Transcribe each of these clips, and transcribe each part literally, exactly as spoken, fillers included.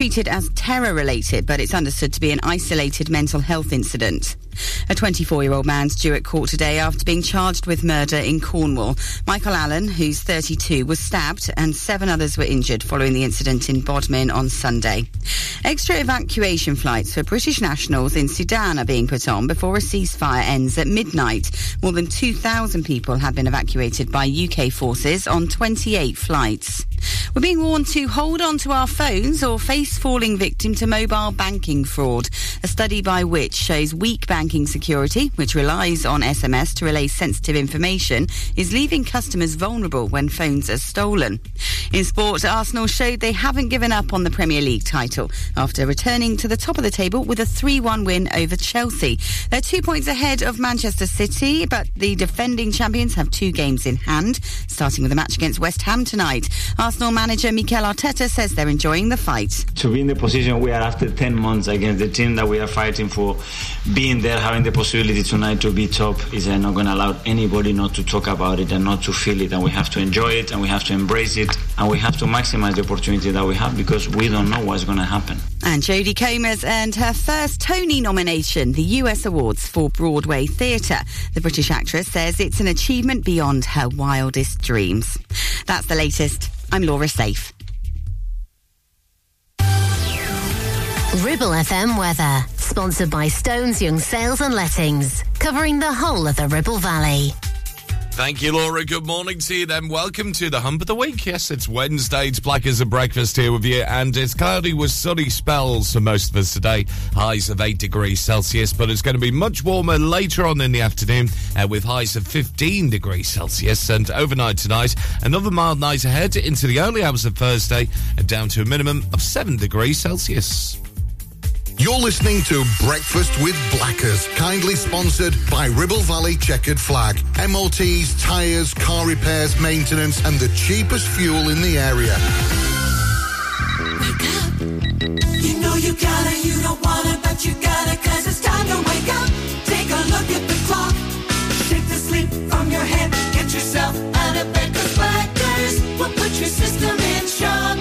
treated as terror-related, but it's understood to be an isolated mental health incident. A twenty-four-year-old man's due at court today after being charged with murder in Cornwall. Michael Allen, who's thirty-two, was stabbed and seven others were injured following the incident in Bodmin on Sunday. Extra evacuation flights for British nationals in Sudan are being put on before a ceasefire ends at midnight. More than two thousand people have been evacuated by U K forces on twenty-eight flights. We're being warned to hold on to our phones or face falling victim to mobile banking fraud. A study by Which shows weak banking security, which relies on S M S to relay sensitive information, is leaving customers vulnerable when phones are stolen. In sport, Arsenal showed they haven't given up on the Premier League title after returning to the top of the table with a three one win over Chelsea. They're two points ahead of Manchester City, but the defending champions have two games in hand, starting with a match against West Ham tonight. Arsenal manager Mikel Arteta says they're enjoying the fight. To be in the position we are after ten months against the team that we are fighting for, being there, having the possibility tonight to be top is uh, not going to allow anybody not to talk about it and not to feel it, and we have to enjoy it and we have to embrace it and we have to maximize the opportunity that we have, because we don't know what's going to happen. And Jodie Comer's earned her first Tony nomination, the U S Awards for Broadway Theatre. The British actress says it's an achievement beyond her wildest dreams. That's the latest. I'm Laura Safe. Ribble F M weather, sponsored by Stones Young Sales and Lettings, covering the whole of the Ribble Valley. Thank you, Laura. Good morning to you then. Welcome to the Hump of the Week. Yes, it's Wednesday. It's Black as a Breakfast here with you, and it's cloudy with sunny spells for most of us today. Highs of eight degrees Celsius, but it's going to be much warmer later on in the afternoon uh, with highs of fifteen degrees Celsius. And overnight tonight, another mild night ahead into the early hours of Thursday, and down to a minimum of seven degrees Celsius. You're listening to Breakfast with Blackers, kindly sponsored by Ribble Valley Checkered Flag. M O Ts, tyres, car repairs, maintenance, and the cheapest fuel in the area. Wake up. You know you gotta, you don't wanna, but you gotta, cause it's time to wake up. Take a look at the clock. Take the sleep from your head. Get yourself out of bed, cause Blackers will put your system in shock.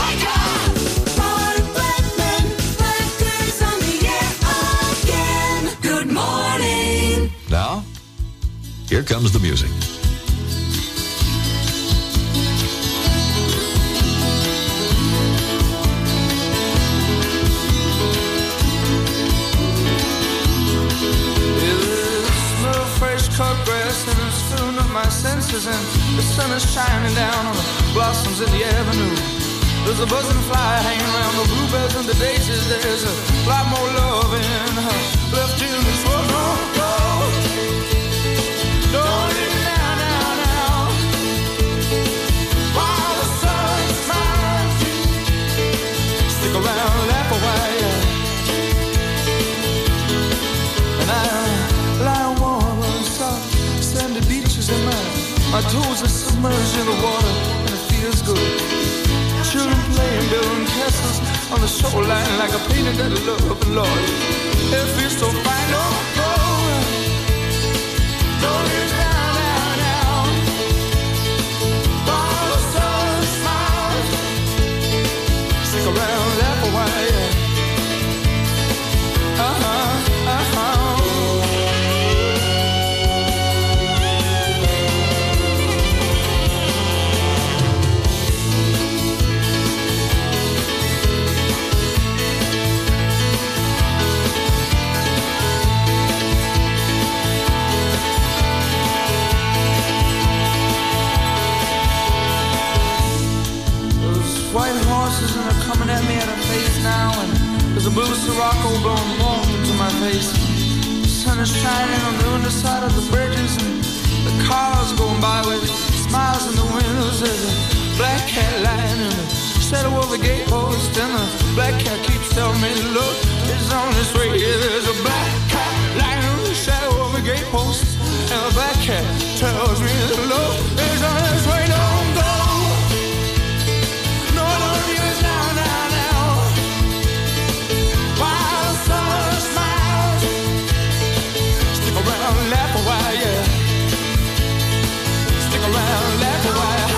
Wake up! Now, here comes the music. It's the fresh cut grass and it's filling up my senses, and the sun is shining down on the blossoms in the avenue. There's a buzzing fly hanging around the bluebells and the daisies. There's a lot more love in her left in this world. Oh, my toes are submerged in the water and it feels good. Children playing, building castles on the shoreline like a painting that I love, and Lord, it feels so fine. Oh, oh. Don't get down, down, down. Follow the sun, smile. Stick around, laugh a while. Uh-huh, uh-huh. White horses and they're coming at me at a face now, and there's a blue Sirocco blowing warm to my face. The sun is shining on the underside of the bridges, and the cars going by with smiles in the windows. There's a black cat lying in the shadow of the gatepost, and the black cat keeps telling me, look, it's on its way. There's a black cat lying in the shadow of the gatepost, and the black cat tells me, look, it's on its way. Don't go. Around, laugh a while.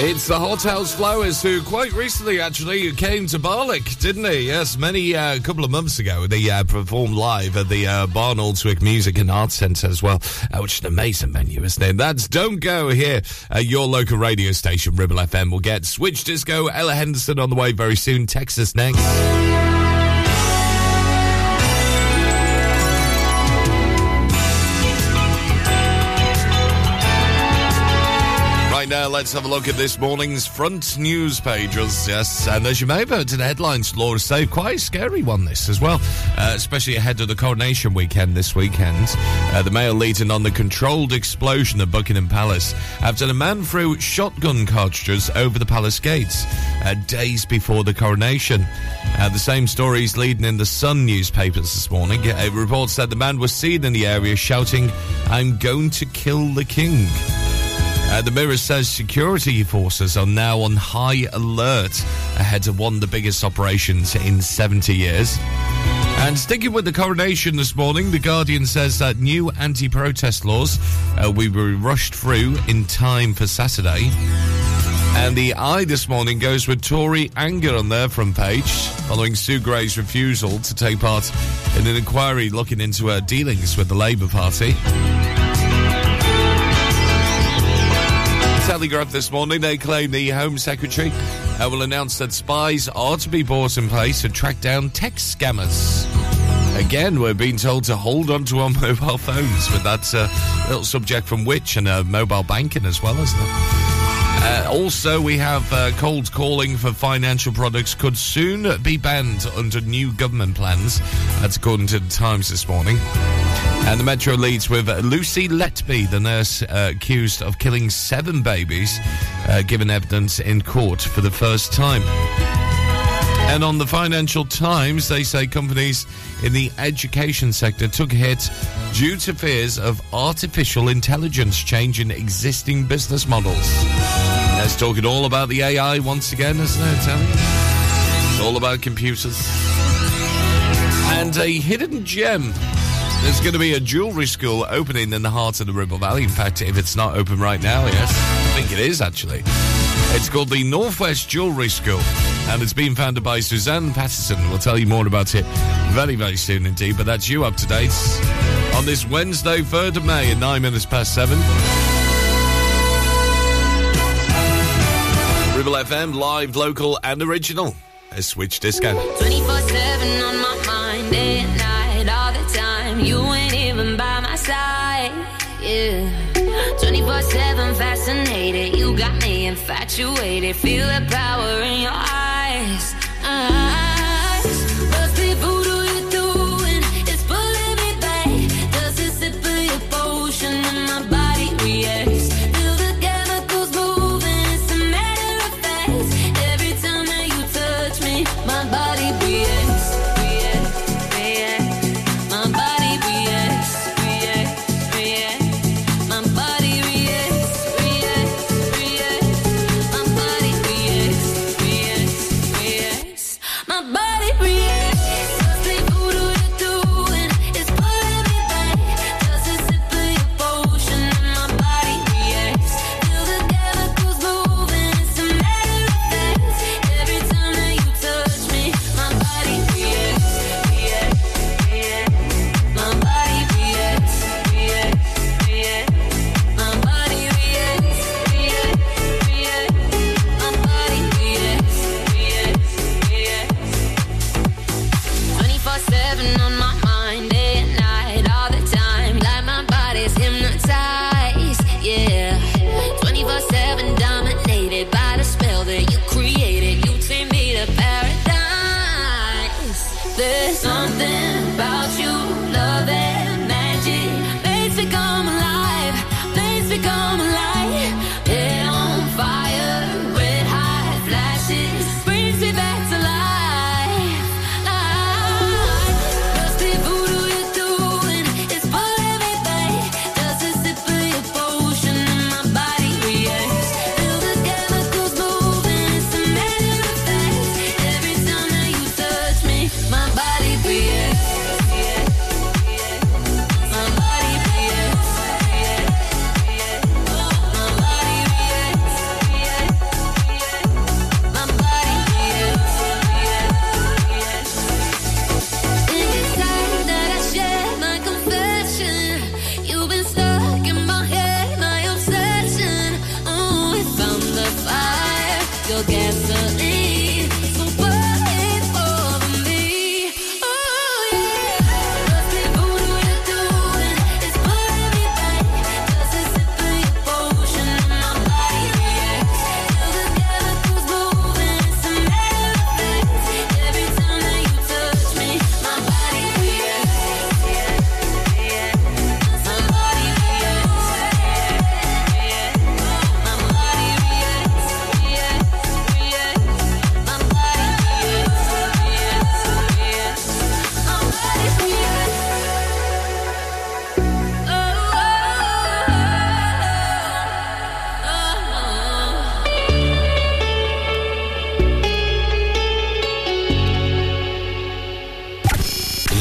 It's the Hot House Flowers, who quite recently actually came to Barlick, didn't he? Yes, many a uh, couple of months ago. They uh, performed live at the uh, Barn Aldswick Music and Arts Centre as well, uh, which is an amazing venue, isn't it? That's Don't Go here at your local radio station, Ribble F M. We'll get Switch Disco, Ella Henderson on the way very soon. Texas next. Now, let's have a look at this morning's front news pages. Yes, and as you may have heard in the headlines, Laura Safe, quite a scary one this as well, uh, especially ahead of the coronation weekend this weekend. Uh, the Mail leading on the controlled explosion at Buckingham Palace after the man threw shotgun cartridges over the palace gates uh, days before the coronation. Uh, the same story is leading in the Sun newspapers this morning. It reports that the man was seen in the area shouting, "I'm going to kill the king." Uh, the Mirror says security forces are now on high alert ahead of one of the biggest operations in seventy years. And sticking with the coronation this morning, The Guardian says that new anti-protest laws uh, will be rushed through in time for Saturday. And the Eye this morning goes with Tory anger on their front page following Sue Gray's refusal to take part in an inquiry looking into her dealings with the Labour Party. Telegraph this morning, they claim the Home Secretary uh, will announce that spies are to be brought in place to track down tech scammers. Again, we're being told to hold on to our mobile phones with that uh, little subject from Which and uh, mobile banking as well, isn't it? Uh, also, we have uh, cold calling for financial products could soon be banned under new government plans. That's according to the Times this morning. And the Metro leads with Lucy Letby, the nurse uh, accused of killing seven babies, uh, given evidence in court for the first time. And on the Financial Times, they say companies in the education sector took a hit due to fears of artificial intelligence changing existing business models. That's talking all about the A I once again, isn't it, Tammy? It's all about computers. And a hidden gem. There's going to be a jewellery school opening in the heart of the Ribble Valley. In fact, if it's not open right now, yes, I think it is, actually. It's called the Northwest Jewelry School, and it's been founded by Suzanne Patterson. We'll tell you more about it very, very soon indeed, but that's you up to date on this Wednesday, third of May at nine minutes past seven. Ribble F M, live, local and original. A Switch Disco. twenty-four seven on my mind, day and night, all the time. You ain't even by my side, yeah. twenty-four seven fascinated, you got me infatuated. Feel the power in your eyes, uh-huh.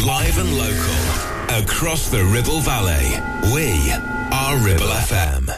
Live and local. Across the Ribble Valley, we are Ribble F M.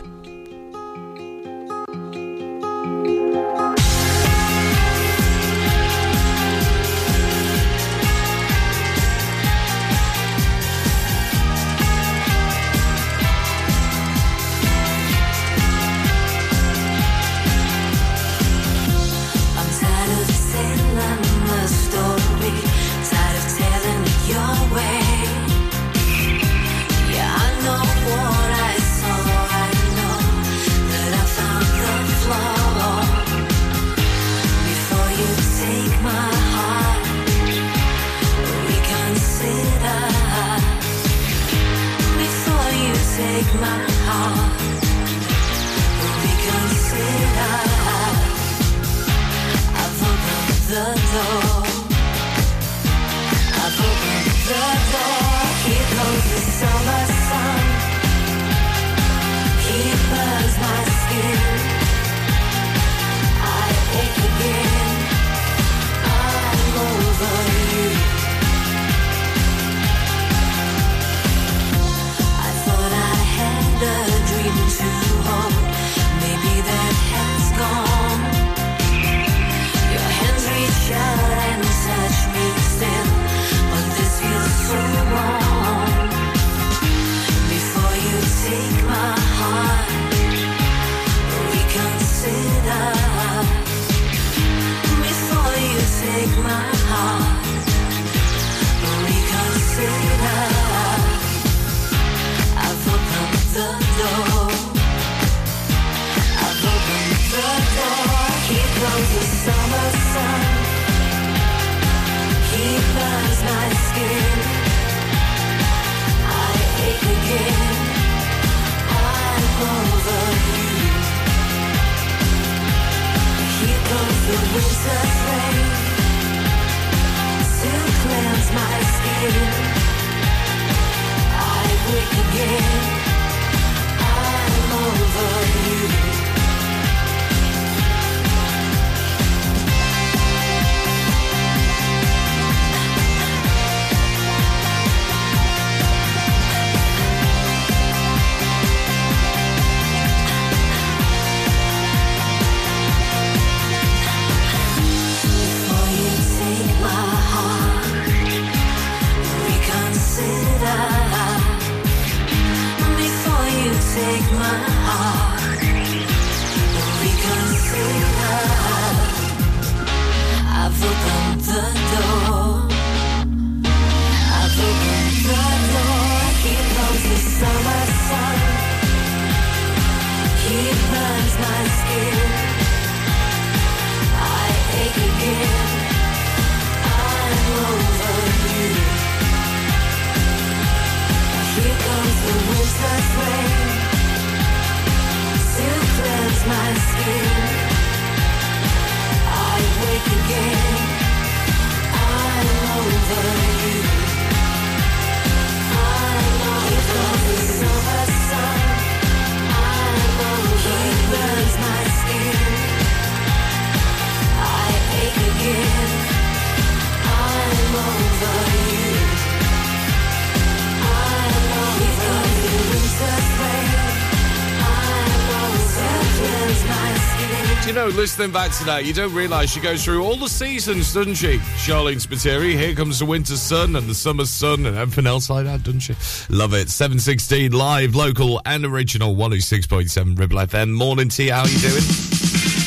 Listening back to that, you don't realise she goes through all the seasons, doesn't she? Sharleen Spiteri, here comes the winter sun and the summer sun and everything else like that, doesn't she? Love it. seven sixteen live, local and original, one oh six point seven Ribble F M. Morning tea, how are you doing?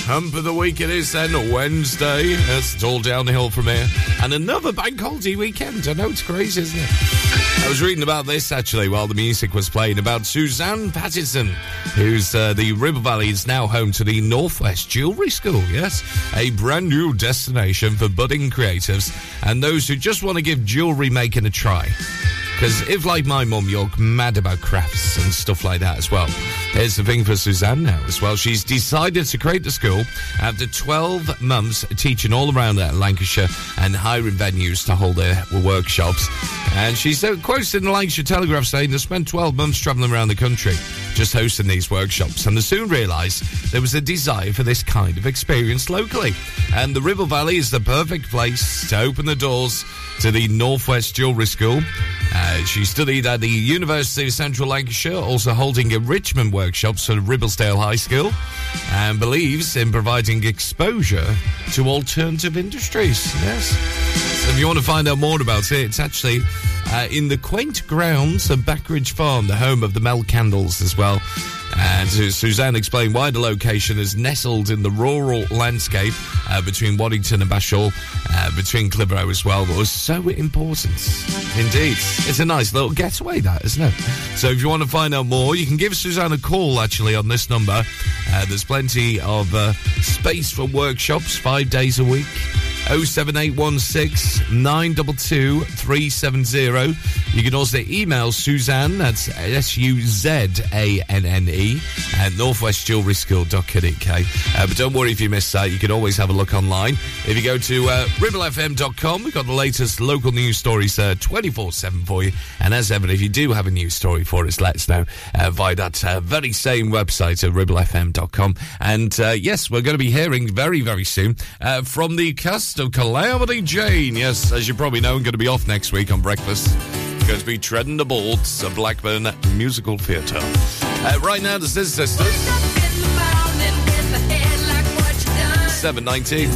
Hump of the week it is then, Wednesday. It's all downhill from here. And another bank holiday weekend. I know, it's crazy, isn't it? I was reading about this, actually, while the music was playing, about Suzanne Patterson, who's uh, the Ribble Valley is now home to the Northwest Jewelry School, yes? A brand new destination for budding creatives and those who just want to give jewellery making a try. Because if, like my mum, you're mad about crafts and stuff like that as well, here's the thing for Suzanne now as well. She's decided to create the school after twelve months teaching all around Lancashire and hiring venues to hold their workshops. And she's quoted in the Lancashire Telegraph saying they spent twelve months travelling around the country just hosting these workshops, and they soon realised there was a desire for this kind of experience locally. And the Ribble Valley is the perfect place to open the doors to the Northwest Jewelry School. Uh, she studied at the University of Central Lancashire, also holding enrichment workshops for Ribblesdale High School, and believes in providing exposure to alternative industries. Yes. So if you want to find out more about it, it's actually uh, in the quaint grounds of Backridge Farm, the home of the Mel Candles as well. And Suzanne explained why the location is nestled in the rural landscape uh, between Waddington and Bashall, uh, between Clitheroe as well, that was so important. Indeed. It's a nice little getaway, that, isn't it? So if you want to find out more, you can give Suzanne a call, actually, on this number. Uh, there's plenty of uh, space for workshops five days a week. oh seven eight one six nine two two three seven zero. You can also email Suzanne, that's S U Z A N N E, at northwest jewelry school dot co dot U K. Uh, but don't worry if you miss that, you can always have a look online. If you go to uh, ribble f m dot com, we've got the latest local news stories uh, twenty-four seven for you. And as ever, if you do have a news story for us, let us know uh, via that uh, very same website at ribble f m dot com. And uh, yes, we're going to be hearing very, very soon uh, from the cast of Calamity Jane. Yes, as you probably know, I'm going to be off next week on Breakfast. I'm going to be treading the boards of Blackburn Musical Theatre. Uh, right now, the Sister Sisters. seven nineteen.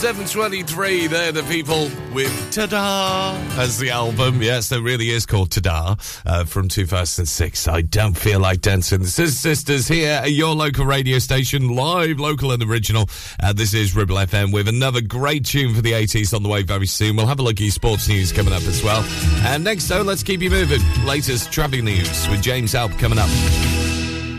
seven twenty-three, they're the people with Ta-Da as the album. Yes, it really is called Ta-Da uh, from two thousand six. I don't feel like dancing. This is Sisters here at your local radio station, live, local and original. Uh, this is Ribble F M with another great tune for the eighties on the way very soon. We'll have a look at sports news coming up as well. And next, though, let's keep you moving. Latest travelling news with James Alp coming up.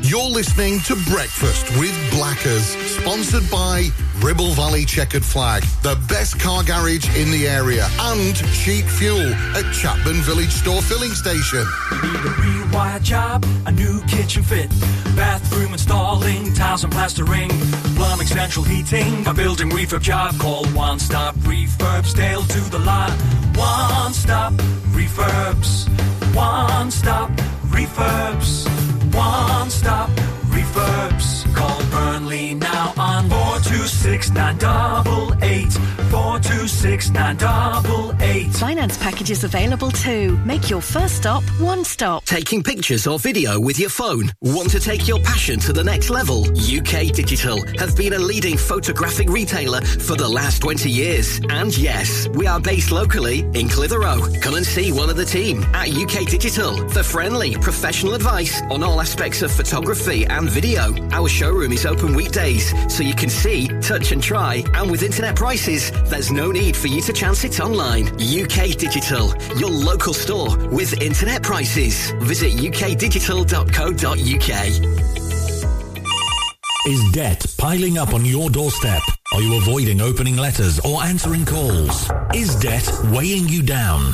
You're listening to Breakfast with Blackers, sponsored by Ribble Valley Checkered Flag, the best car garage in the area, and cheap fuel at Chapman Village Store Filling Station. Need a rewire job, a new kitchen fit, bathroom installing, tiles and plastering, plumbing, central heating, a building refurb job. Call One Stop Refurbs, Dale to the lot. One Stop Refurbs, One Stop Refurbs. One Stop Refurbs. Call Burnley now on four two six nine eight eight. four two six nine eight eight. Finance packages available too. Make your first stop One Stop. Taking pictures or video with your phone? Want to take your passion to the next level? U K Digital have been a leading photographic retailer for the last twenty years. And yes, we are based locally in Clitheroe. Come and see one of the team at U K Digital for friendly, professional advice on all aspects of photography and video. Our showroom is open weekdays, so you can see, touch and try, and with internet prices, there's no need for you to chance it online. U K Digital, your local store with internet prices. Visit u k digital dot co dot u k. Is debt piling up on your doorstep? Are you avoiding opening letters or answering calls? Is debt weighing you down?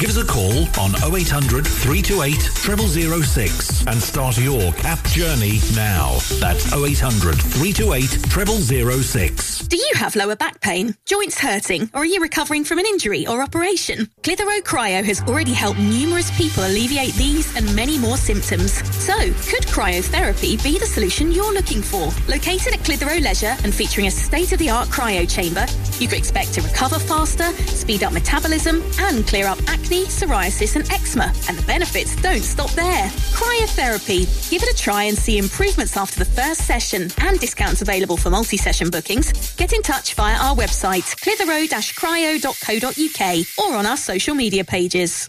Give us a call on oh eight hundred three two eight zero zero zero six and start your C A P journey now. That's oh eight hundred three two eight zero zero zero six. Do you have lower back pain, joints hurting, or are you recovering from an injury or operation? Clitheroe Cryo has already helped numerous people alleviate these and many more symptoms. So, could cryotherapy be the solution you're looking for? Located at Clitheroe Leisure and featuring a state-of-the-art cryo chamber, you could expect to recover faster, speed up metabolism, and clear up acne, psoriasis and eczema, and the benefits don't stop there. Cryotherapy. Give it a try and see improvements after the first session, and discounts available for multi-session bookings. Get in touch via our website, clitheroe dash cryo dot co dot u k, or on our social media pages.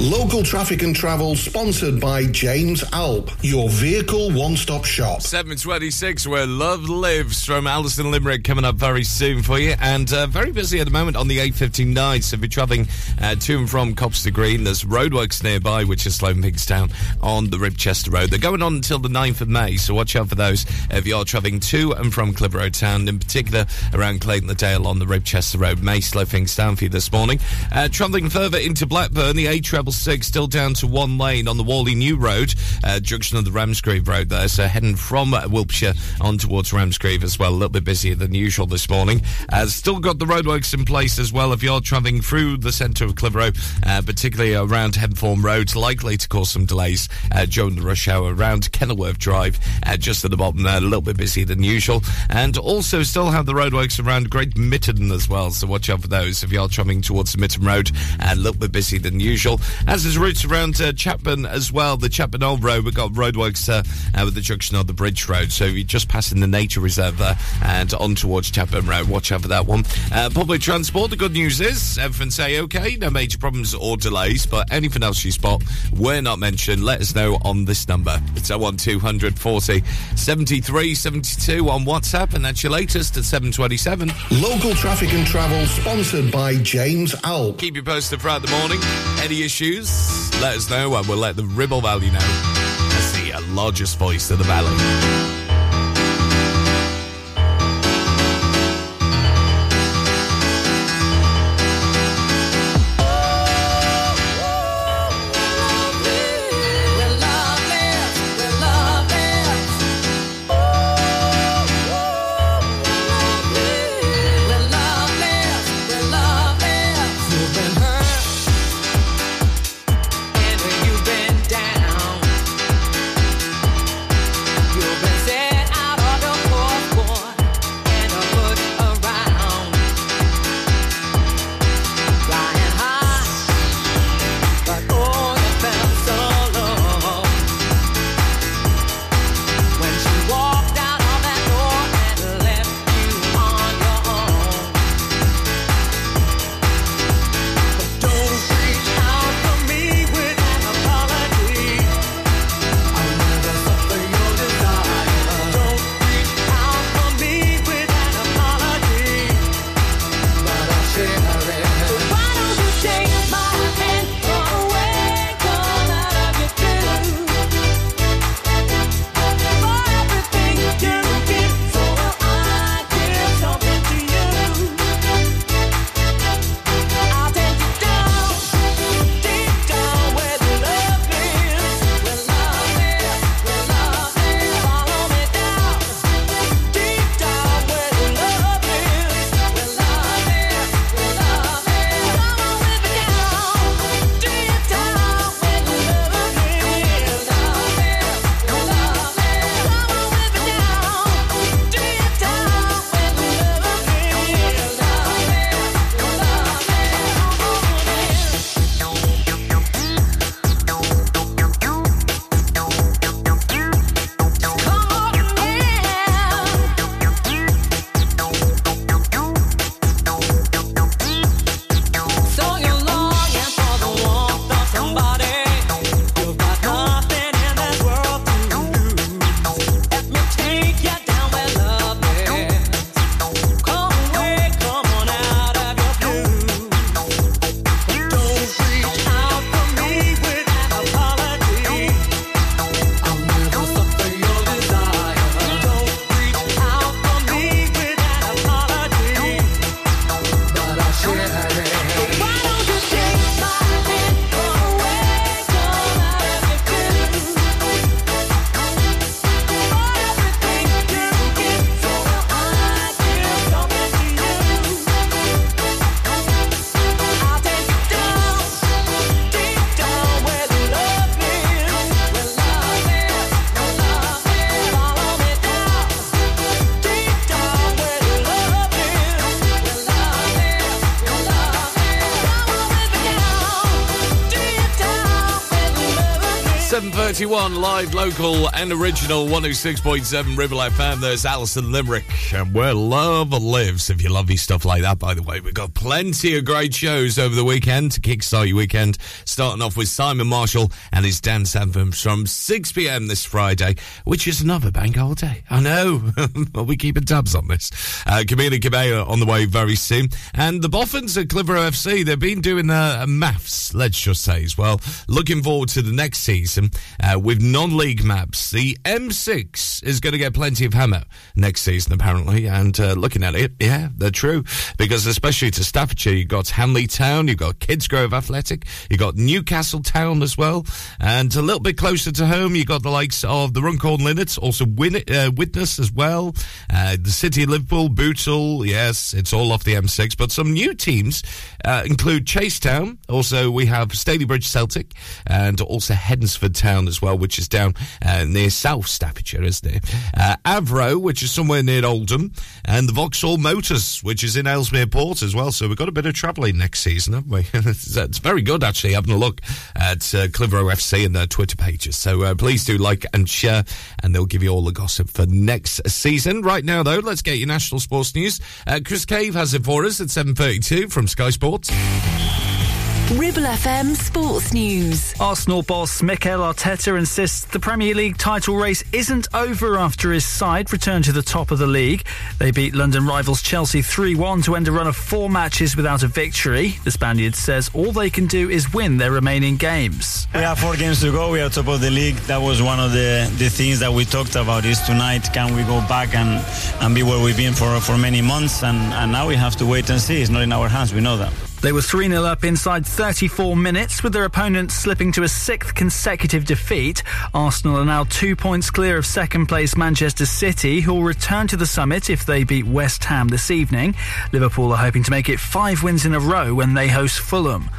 Local traffic and travel sponsored by James Alp, your vehicle one-stop shop. seven twenty-six, where love lives, from Alison Limerick coming up very soon for you. And uh, very busy at the moment on the eight fifty-nine, so if you're travelling uh, to and from Copster Green, there's roadworks nearby, which is Sloane Pigstown on the Ribchester Road. They're going on until the ninth of May, so watch out for those if you're travelling to and from Clitheroe Town, in particular around Clayton Le Dale on the Ribchester Road. May slow things down for you this morning. Uh, travelling further into Blackburn, the A treble six still down to one lane on the Worley New Road, uh, junction of the Ramsgreave Road there, so heading from Wiltshire on towards Ramsgreave as well. A little bit busier than usual this morning. Uh, still got the roadworks in place as well if you're travelling through the centre of Clitheroe, uh, particularly around Hempthorne Road, likely to cause some delays uh, during the rush hour around Kenilworth Drive, uh, just at the bottom there, a little bit busier than usual. And also still have the roadworks around Great Mitton as well, so watch out for those if you're travelling towards Mitton Road, uh, a little bit busier than usual. As is routes around uh, Chapman as well, the Chapman Old Road, we've got roadworks uh, uh, with the junction of the Bridge Road, so you're just passing the Nature Reserve there and on towards Chapman Road. Watch out for that one. Uh, public transport, the good news is everything's A-OK, no major problems or delays, but anything else you spot were not mentioned, let us know on this number. It's oh one two hundred forty seventy-three seventy-two on WhatsApp, and that's your latest at seven twenty-seven. Local traffic and travel sponsored by James Alp. Keep you posted throughout the morning. Any issues? Shoes, let us know and we'll let the Ribble Valley know. I see a largest voice of the valley. You're nine thirty-one, live, local and original, one oh six point seven Ribble F M. There's Alison Limerick and Where Love Lives. If you love your stuff like that, by the way, we've got plenty of great shows over the weekend to kickstart your weekend, starting off with Simon Marshall and his dance anthems from six p.m. this Friday, which is another bank holiday. I know, but we keep tabs on this. Uh, Camila Cabello on the way very soon. And the Boffins at Clitheroe F C, they've been doing uh, maths, let's just say, as well. Looking forward to the next season uh, with non-league maps. The M six is going to get plenty of hammer next season, apparently, and uh, looking at it, yeah, they're true, because especially to Staffordshire, you've got Hanley Town, you've got Kidsgrove Athletic, you've got Newcastle Town as well, and a little bit closer to home, you've got the likes of the Runcorn Linnets, also Win- uh, Widnes as well, uh, the City of Liverpool, Bootle, yes, it's all off the M six, but some new teams uh, include Chase Town, also we have Stalybridge Celtic, and also Hednesford Town as well, which is down uh, near South Staffordshire, isn't it? Uh, Avro, which is somewhere near Oldham, and the Vauxhall Motors, which is in Ellesmere Port as well. So we've got a bit of travelling next season, haven't we? It's very good, actually, having a look at uh, Clitheroe F C and their Twitter pages. So uh, please do like and share, and they'll give you all the gossip for next season. Right now, though, let's get your national sports news. Uh, Chris Cave has it for us at seven thirty-two from Sky Sports. Ribble F M Sports News. Arsenal boss Mikel Arteta insists the Premier League title race isn't over after his side returned to the top of the league. They beat London rivals Chelsea three one to end a run of four matches without a victory. The Spaniard says all they can do is win their remaining games. We have four games to go. We are top of the league. That was one of the, the things that we talked about is tonight, can we go back and, and be where we've been for, for many months? And, and now we have to wait and see. It's not in our hands. We know that. They were three nil up inside thirty-four minutes, with their opponent slipping to a sixth consecutive defeat. Arsenal are now two points clear of second-place Manchester City, who will return to the summit if they beat West Ham this evening. Liverpool are hoping to make it five wins in a row when they host Fulham.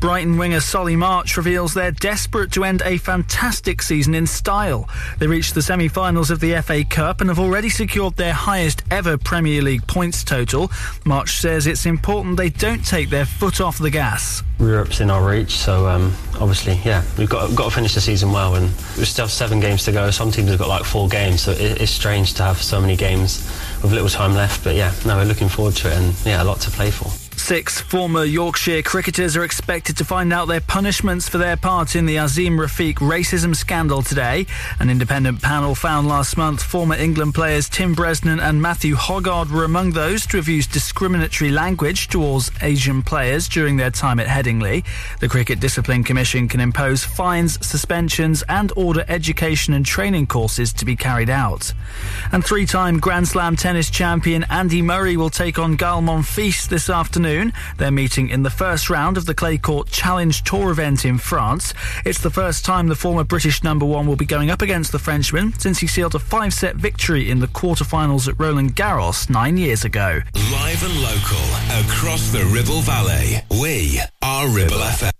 Brighton winger Solly March reveals they're desperate to end a fantastic season in style. They reached the semi-finals of the F A Cup and have already secured their highest-ever Premier League points total. March says it's important they don't take their foot off the gas. Europe's in our reach, so um, obviously, yeah, we've got, got to finish the season well, and we still have seven games to go. Some teams have got like four games, so it, it's strange to have so many games with little time left, but yeah, no, we're looking forward to it, and yeah, a lot to play for. Six former Yorkshire cricketers are expected to find out their punishments for their part in the Azim Rafiq racism scandal today. An independent panel found last month former England players Tim Bresnan and Matthew Hoggard were among those to have used discriminatory language towards Asian players during their time at Headingley. The Cricket Discipline Commission can impose fines, suspensions and order education and training courses to be carried out. And three-time Grand Slam tennis champion Andy Murray will take on Gaël Monfils this afternoon. They're meeting in the first round of the Clay Court Challenge Tour event in France. It's the first time the former British number one will be going up against the Frenchman since he sealed a five-set victory in the quarterfinals at Roland Garros nine years ago. Live and local, across the Ribble Valley, we are Ribble F M.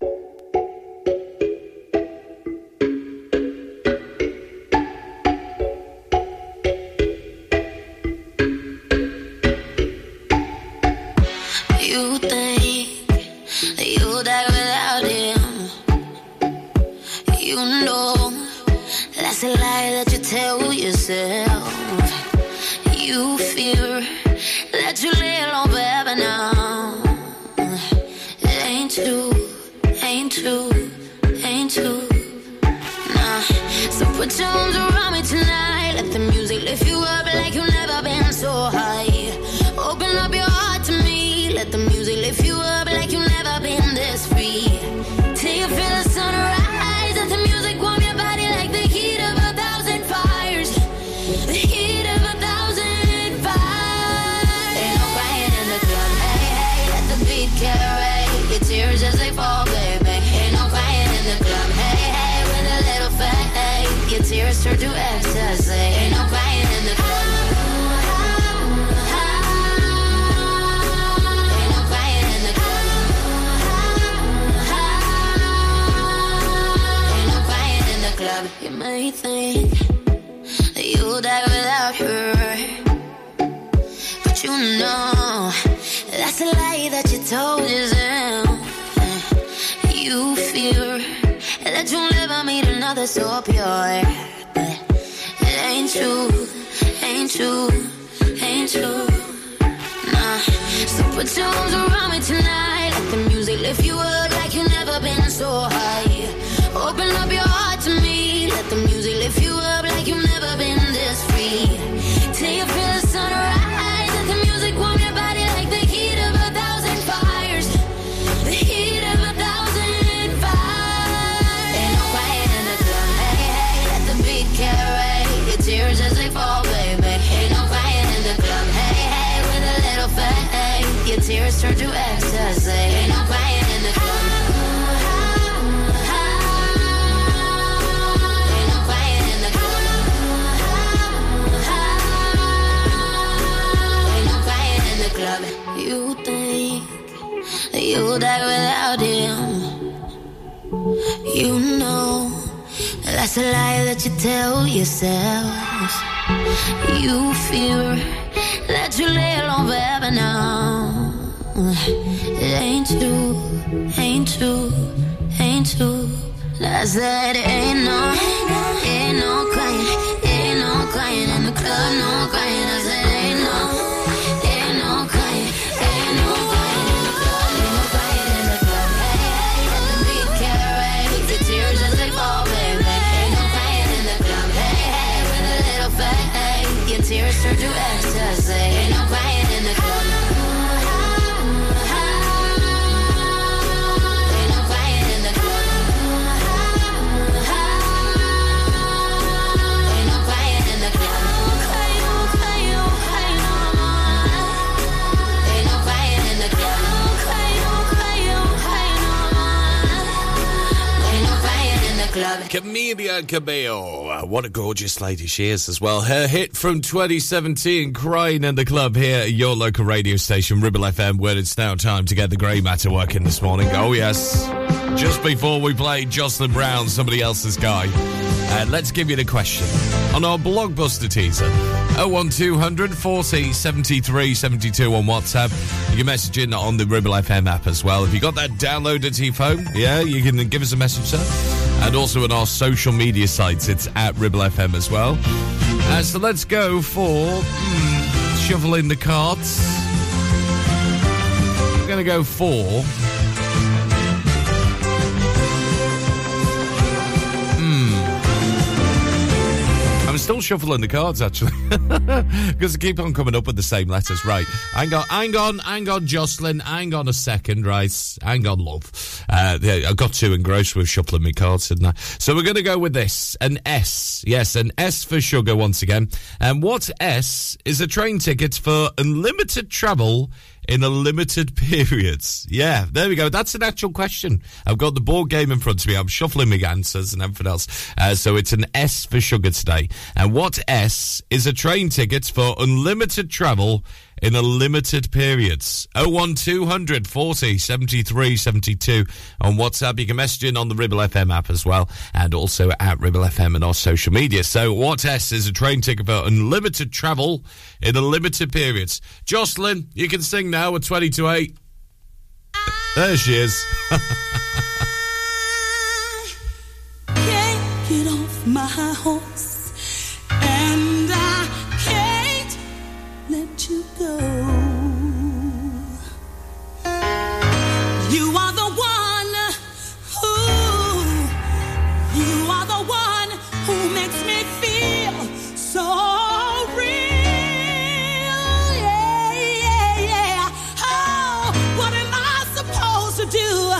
That you'll never meet another longer so pure, but it ain't true, ain't true, ain't true, nah. So put your arms around me tonight, let the music lift you up like you've never been so high. Open up your heart to me, let the music lift you up like you've never been this free. Till you feel the sunrise, let the music warm your body like the heat of a thousand fires, the heat of a thousand fires. Ain't no quiet in the club, hey, hey, let the beat carry your tears as they fall, baby. Ain't no quiet in the club, hey, hey, with a little faith, your tears turn to ecstasy. Ain't no quiet in the club. You think that you'll die without him. You know that's a lie that you tell yourself. You fear that you lay alone forever now. It ain't true, ain't true, ain't true. That's that ain't no, ain't no crying, ain't no crying in the club, no crying. I said ain't no. Tears turn to ecstasy. Ain't no crying in the club. Ain't no crying in the club. Ain't no crying in the club. Ain't no crying in the club. Ain't no crying in the club. Camila Cabello, what a gorgeous lady she is as well. Her hit from twenty seventeen, Crying in the Club, here at your local radio station, Ribble F M, where it's now time to get the grey matter working this morning. Oh, yes. Just before we play Jocelyn Brown, Somebody Else's Guy, uh, let's give you the question on our Blockbuster teaser. oh one two hundred forty seventy-three seventy-two on WhatsApp. You can message in on the Ribble F M app as well. If you got that downloaded to your phone, yeah, you can give us a message there. And also on our social media sites, it's at Ribble F M as well. Uh, so let's go for mm, shoveling the carts. I'm going to go for mm, I'm still shuffling the cards, actually, because I keep on coming up with the same letters. Right, hang on, hang on, hang on, Jocelyn, hang on a second, right, hang on, love. Uh, I got too engrossed with shuffling my cards, didn't I? So we're going to go with this. An S. Yes, an S for sugar once again. And what S is a train ticket for unlimited travel in a limited period? Yeah, there we go. That's an actual question. I've got the board game in front of me. I'm shuffling my answers and everything else. Uh, so it's an S for sugar today. And what S is a train ticket for unlimited travel in a limited periods? oh one two hundred forty seventy-three seventy-two on WhatsApp. You can message in on the Ribble F M app as well, and also at Ribble F M and our social media. So what S is a train ticket for unlimited travel in a limited periods? Jocelyn, you can sing now at twenty to eight. There she is. I can't get off my horse, and I let you go. You are the one who, you are the one who makes me feel so real. Yeah, yeah, yeah. Oh, what am I supposed to do?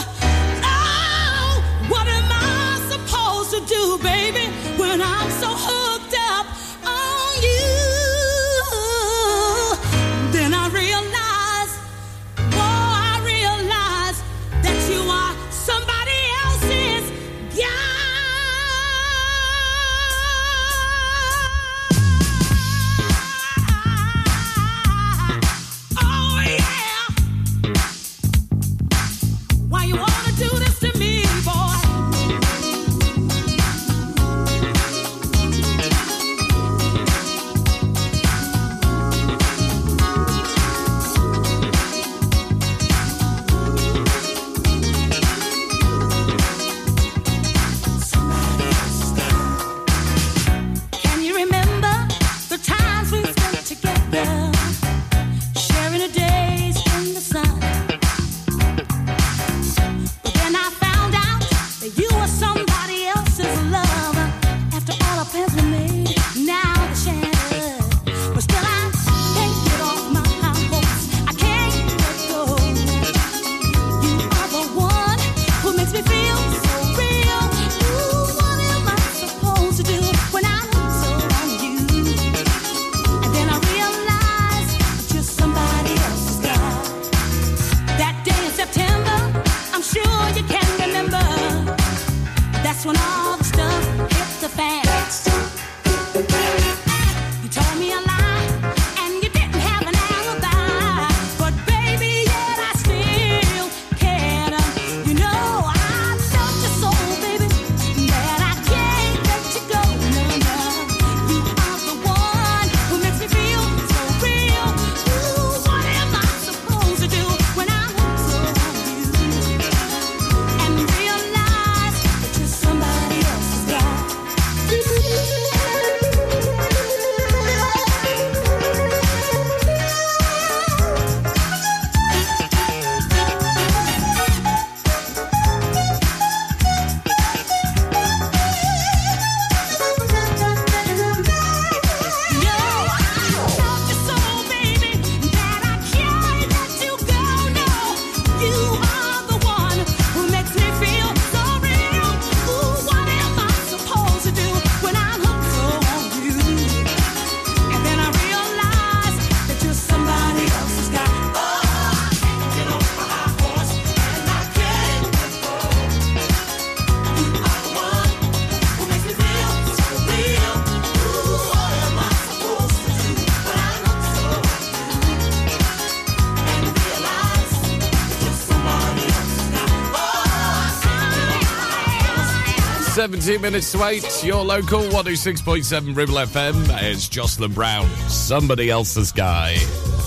seventeen minutes to eight, your local one oh six point seven Ribble F M. It's Jocelyn Brown, Somebody Else's Guy.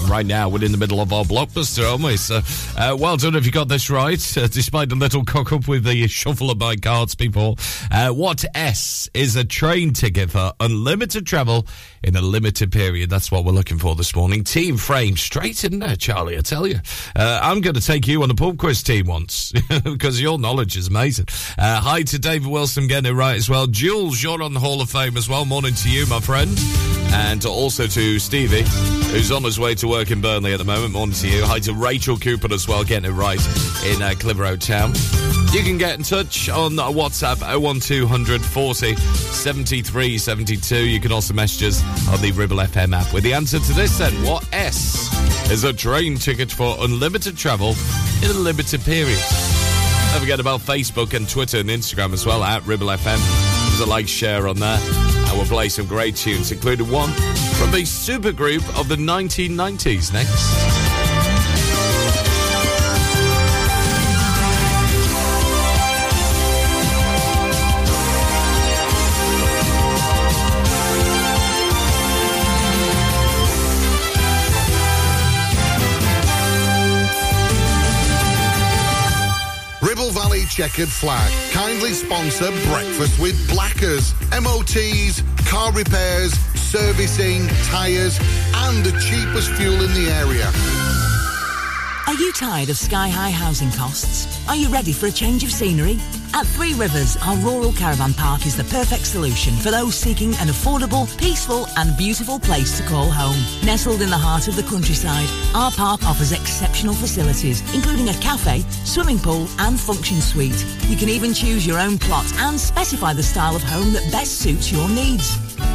Right now, we're in the middle of our blockbuster, aren't we? So, uh, well done if you got this right, uh, despite a little cock-up with the shuffle of my cards, people. Uh, what S is a train ticket for unlimited travel in a limited period? That's what we're looking for this morning. Team frame straight in there, Charlie, I tell you. Uh, I'm going to take you on a pub quiz team once, because your knowledge is amazing. Uh, hi to David Wilson getting it right as well. Jules, you're on the Hall of Fame as well. Morning to you, my friend. And also to Stevie, who's on his way to work in Burnley at the moment. Morning to you. Hi to Rachel Cooper as well, getting it right in uh, Clitheroe Town. You can get in touch on WhatsApp oh one two hundred forty seventy-three seventy-two. You can also message us on the Ribble F M app with the answer to this then. What S is a train ticket for unlimited travel in a limited period? Don't forget about Facebook and Twitter and Instagram as well, at Ribble F M. There's a like, share on there. And we'll play some great tunes, including one from the supergroup of the nineteen nineties next. Checkered flag kindly sponsor breakfast with Blackers, M O Ts, car repairs, servicing, tyres and the cheapest fuel in the area. Are you tired of sky-high housing costs? Are you ready for a change of scenery? At Three Rivers, our rural caravan park is the perfect solution for those seeking an affordable, peaceful and beautiful place to call home. Nestled in the heart of the countryside, our park offers exceptional facilities, including a cafe, swimming pool and function suite. You can even choose your own plot and specify the style of home that best suits your needs.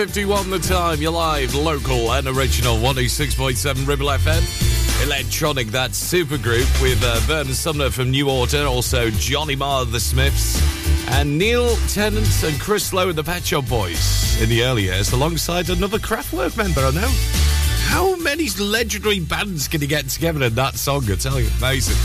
ten fifty-one the time. You're live, local and original, one oh six point seven Ribble F M. Electronic, that supergroup with uh, Vernon Sumner from New Order, also Johnny Marr of the Smiths, and Neil Tennant and Chris Lowe of the Pet Shop Boys in the early years, alongside another Kraftwerk member, I know. How many legendary bands can you get together in that song? I tell you, amazing.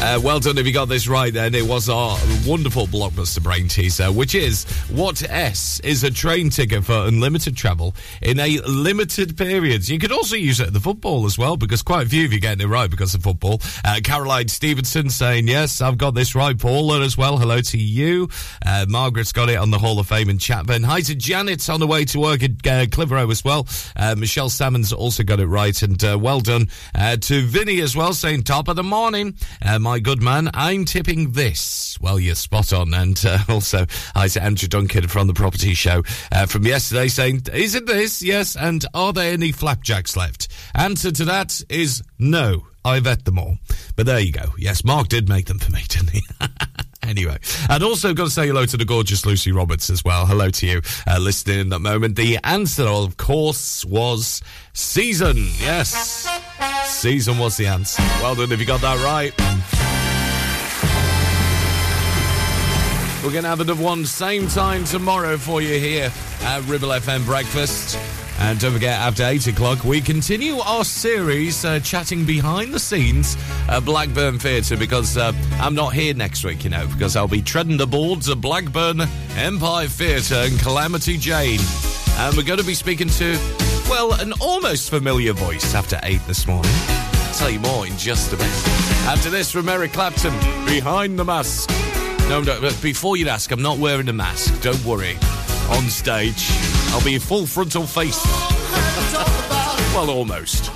Uh, well done if you got this right then. It was our wonderful blockbuster brain teaser, which is, what S is a train ticket for unlimited travel in a limited period? You could also use it at the football as well, because quite a few of you are getting it right because of football. Uh, Caroline Stevenson saying, yes, I've got this right. Paula as well, hello to you. Uh, Margaret's got it on the Hall of Fame in Chapman. Hi to Janet on the way to work at uh, Clitheroe as well. Uh, Michelle Salmon's also got it right, and uh, well done uh, to Vinny as well, saying top of the morning, uh, my good man, I'm tipping this. Well, you're spot on. And uh, also hi to Andrew Duncan from the Property Show uh, from yesterday, saying is it this? Yes. And are there any flapjacks left? Answer to that is no, I've ate them all. But there you go. Yes, Mark did make them for me, didn't he? Anyway, and also got to say hello to the gorgeous Lucy Roberts as well. Hello to you uh, listening in that moment. The answer, of course, was season. Yes, season was the answer. Well done if you got that right. We're going to have another one same time tomorrow for you here at Ribble F M Breakfast. And don't forget, after eight o'clock, we continue our series uh, chatting behind the scenes at Blackburn Theatre, because uh, I'm not here next week, you know, because I'll be treading the boards at Blackburn Empire Theatre and Calamity Jane. And we're going to be speaking to, well, an almost familiar voice after eight this morning. I'll tell you more in just a bit. After this, from Eric Clapton, Behind the Mask. No, no, but before you ask, I'm not wearing a mask. Don't worry. On stage, I'll be full frontal face. Well, almost.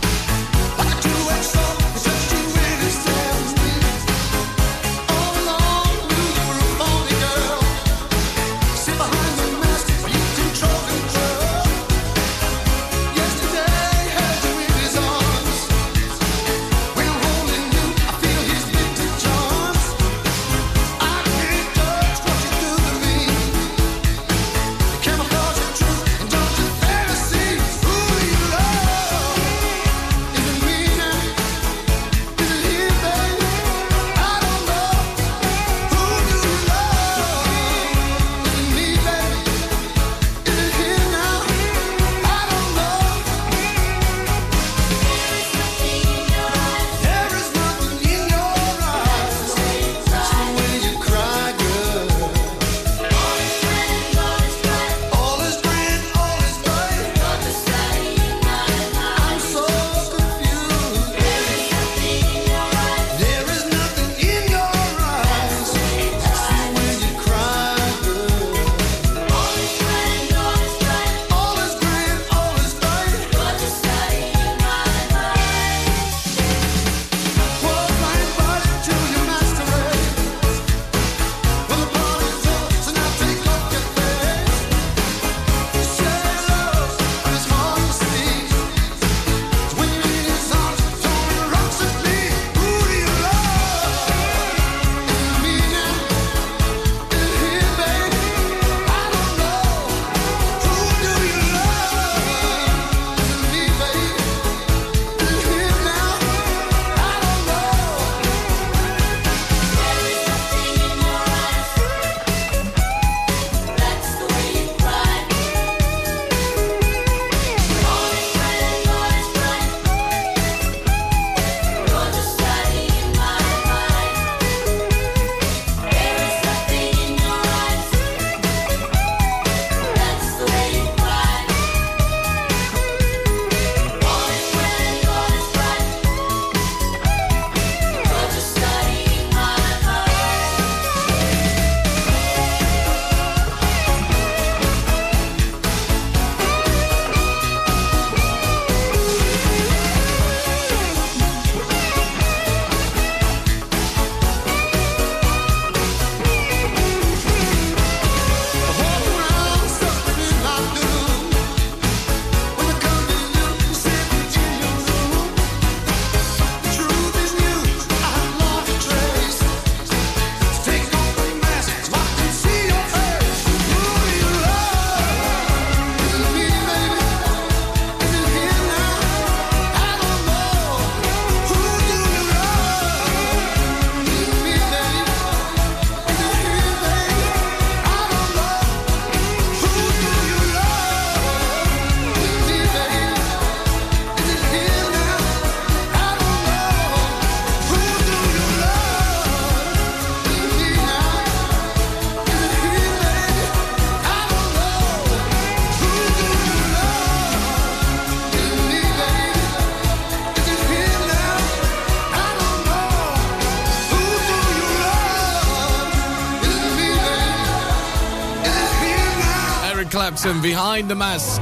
Clapton, Behind the Mask,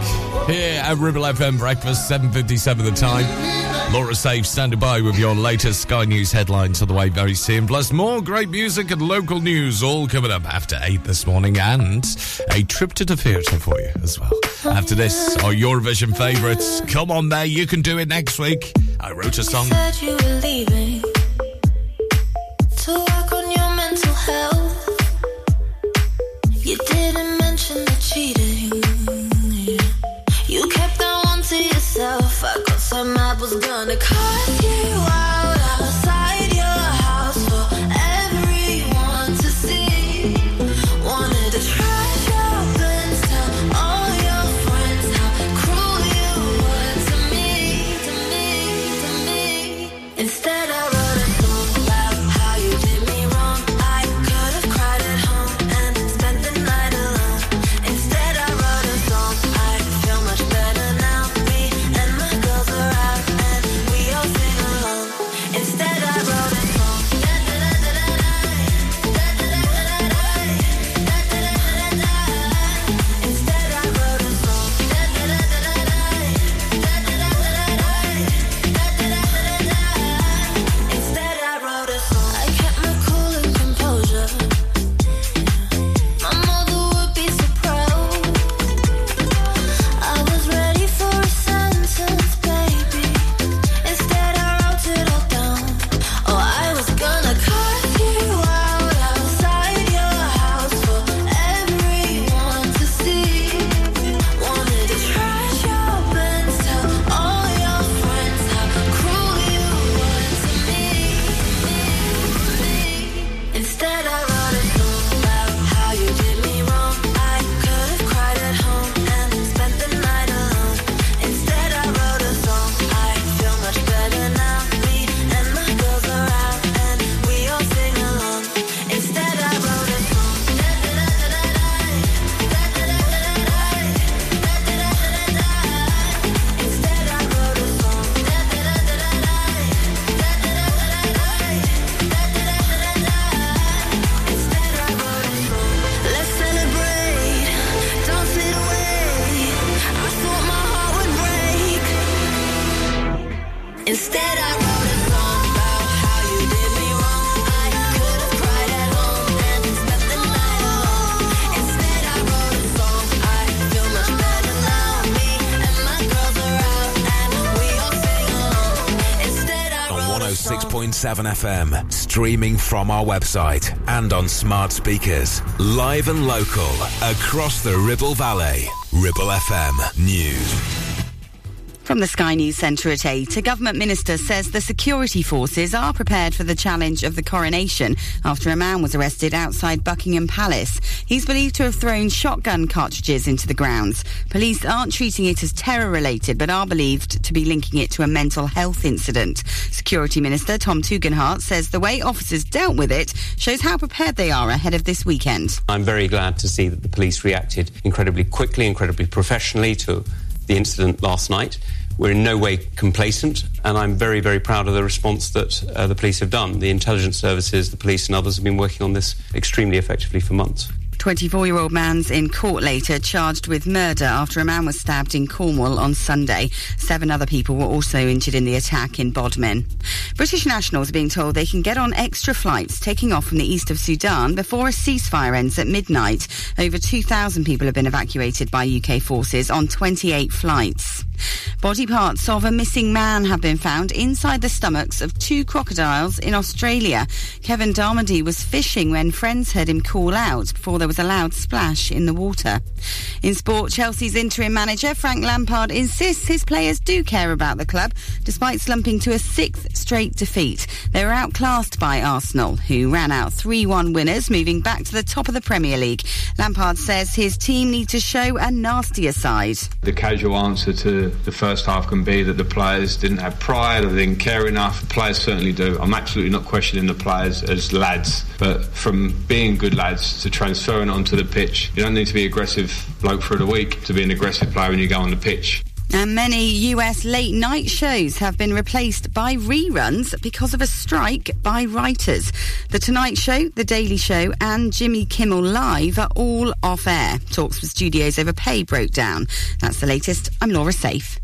here at Ribble F M Breakfast, seven fifty-seven the time. Laura Safe standing by with your latest Sky News headlines on the way very soon. Plus more great music and local news all coming up after eight this morning, and a trip to the theatre for you as well. After this, our Eurovision favourites. Come on there, you can do it next week. I wrote a song. You said you were leaving to work on your mental health. You didn't mention the cheating. You kept that one to yourself. I got some I was gonna cut you out outside your house for everyone to see. Wanted to trash your friends, tell all your friends how cruel you were to me, to me, to me. Instead I wrote a song about how you did me wrong. I could have cried at home and spent the night alone. Instead I wrote a song. I feel much better now. Me and my girls are out and we all sing along. Instead I wrote a song. Instead I wrote a song. Instead I wrote a song. I kept my cool and composure. My mother would be so proud. I was ready for a sentence, baby. Instead I wrote it all down. Oh, I was gonna cut you out outside your house for everyone to see. Wanted to trash your friends, tell all your friends how cruel you were to me, to me, to me. Instead I wrote a song about how you did me wrong. I could have cried at home and spent the night alone. Instead I wrote a song. I feel much better now. Me and my girls are out and we all sing along. Instead I wrote a song. Instead I wrote a song. Instead I wrote a song. Let's celebrate, don't sit away. I thought my heart would break. Instead I wrote a song about how you did me wrong. I could have cried at home and spent the night alone. Instead I wrote a song. I feel much better now. Me and my girls are out and we all sing along. Instead I On wrote a song. one oh six point seven F M, streaming from our website and on smart speakers. Live and local, across the Ribble Valley. Ribble F M News. From the Sky News Centre at eight, a government minister says the security forces are prepared for the challenge of the coronation after a man was arrested outside Buckingham Palace. He's believed to have thrown shotgun cartridges into the grounds. Police aren't treating it as terror-related, but are believed to be linking it to a mental health incident. Security Minister Tom Tugendhat says the way officers dealt with it shows how prepared they are ahead of this weekend. I'm very glad to see that the police reacted incredibly quickly, incredibly professionally to the incident last night. We're in no way complacent, and I'm very, very proud of the response that uh, the police have done. The intelligence services, the police and others have been working on this extremely effectively for months. twenty-four-year-old man's in court later, charged with murder after a man was stabbed in Cornwall on Sunday. Seven other people were also injured in the attack in Bodmin. British nationals are being told they can get on extra flights taking off from the east of Sudan before a ceasefire ends at midnight. Over two thousand people have been evacuated by U K forces on twenty-eight flights. Body parts of a missing man have been found inside the stomachs of two crocodiles in Australia. Kevin Darmody was fishing when friends heard him call out before there was a loud splash in the water. In sport, Chelsea's interim manager Frank Lampard insists his players do care about the club, despite slumping to a sixth straight defeat. They were outclassed by Arsenal, who ran out three one winners, moving back to the top of the Premier League. Lampard says his team need to show a nastier side. The casual answer to the first half can be that the players didn't have pride or didn't care enough. The players certainly do. I'm absolutely not questioning the players as lads, but from being good lads to transferring onto the pitch, you don't need to be aggressive bloke through the week to be an aggressive player when you go on the pitch. And many U S late night shows have been replaced by reruns because of a strike by writers. The Tonight Show, The Daily Show and Jimmy Kimmel Live are all off air. Talks with studios over pay broke down. That's the latest. I'm Laura Safe.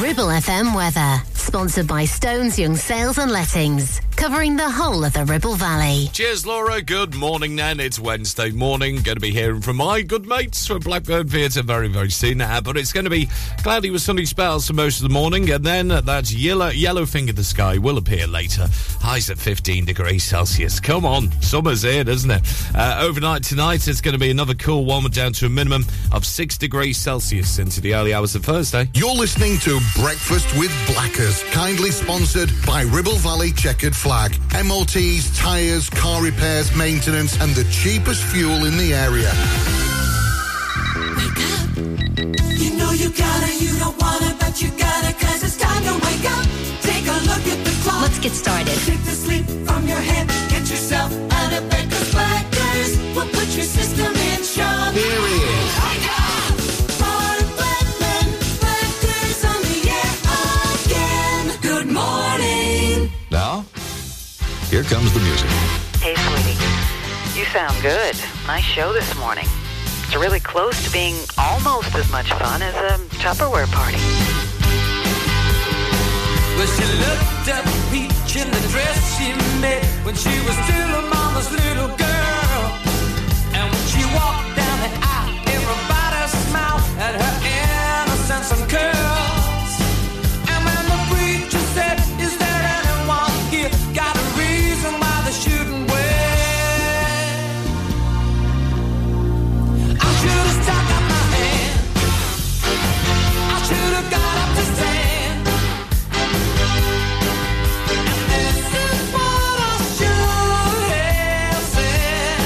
Ribble F M weather, sponsored by Stones Young Sales and Lettings, covering the whole of the Ribble Valley. Cheers, Laura. Good morning, then. It's Wednesday morning. Going to be hearing from my good mates from Blackburn Theatre very, very soon. Uh, but it's going to be cloudy with sunny spells for most of the morning, and then uh, that yellow, yellow thing in the sky will appear later. Highs at fifteen degrees Celsius. Come on, summer's here, isn't it? Uh, overnight tonight, it's going to be another cool one, down to a minimum of six degrees Celsius into the early hours of Thursday. You're listening to Breakfast with Blackers, kindly sponsored by Ribble Valley Checkered Flag. M O Ts, tyres, car repairs, maintenance, and the cheapest fuel in the area. Wake up. You know you gotta, you don't wanna, but you gotta, cause it's time to wake up. Take a look at the clock. Let's get started. Take the sleep from your head. Get yourself out of bed, cause Blackers will put your system in shock. Here he is. Wake up! For Blackman, Blackers on the air again. Good morning. Now? Here comes the music. Hey, sweetie. You sound good. Nice show this morning. It's really close to being almost as much fun as a Tupperware party. Well, she looked at the peach in the dress she made when she was still her mama's little girl. And when she walked down the aisle, everybody smiled at her innocence and curls. And when the preacher said, is there anyone here? Got a shooting way. I should have stuck up my hand. I should have got up to stand. And this is what I should have said.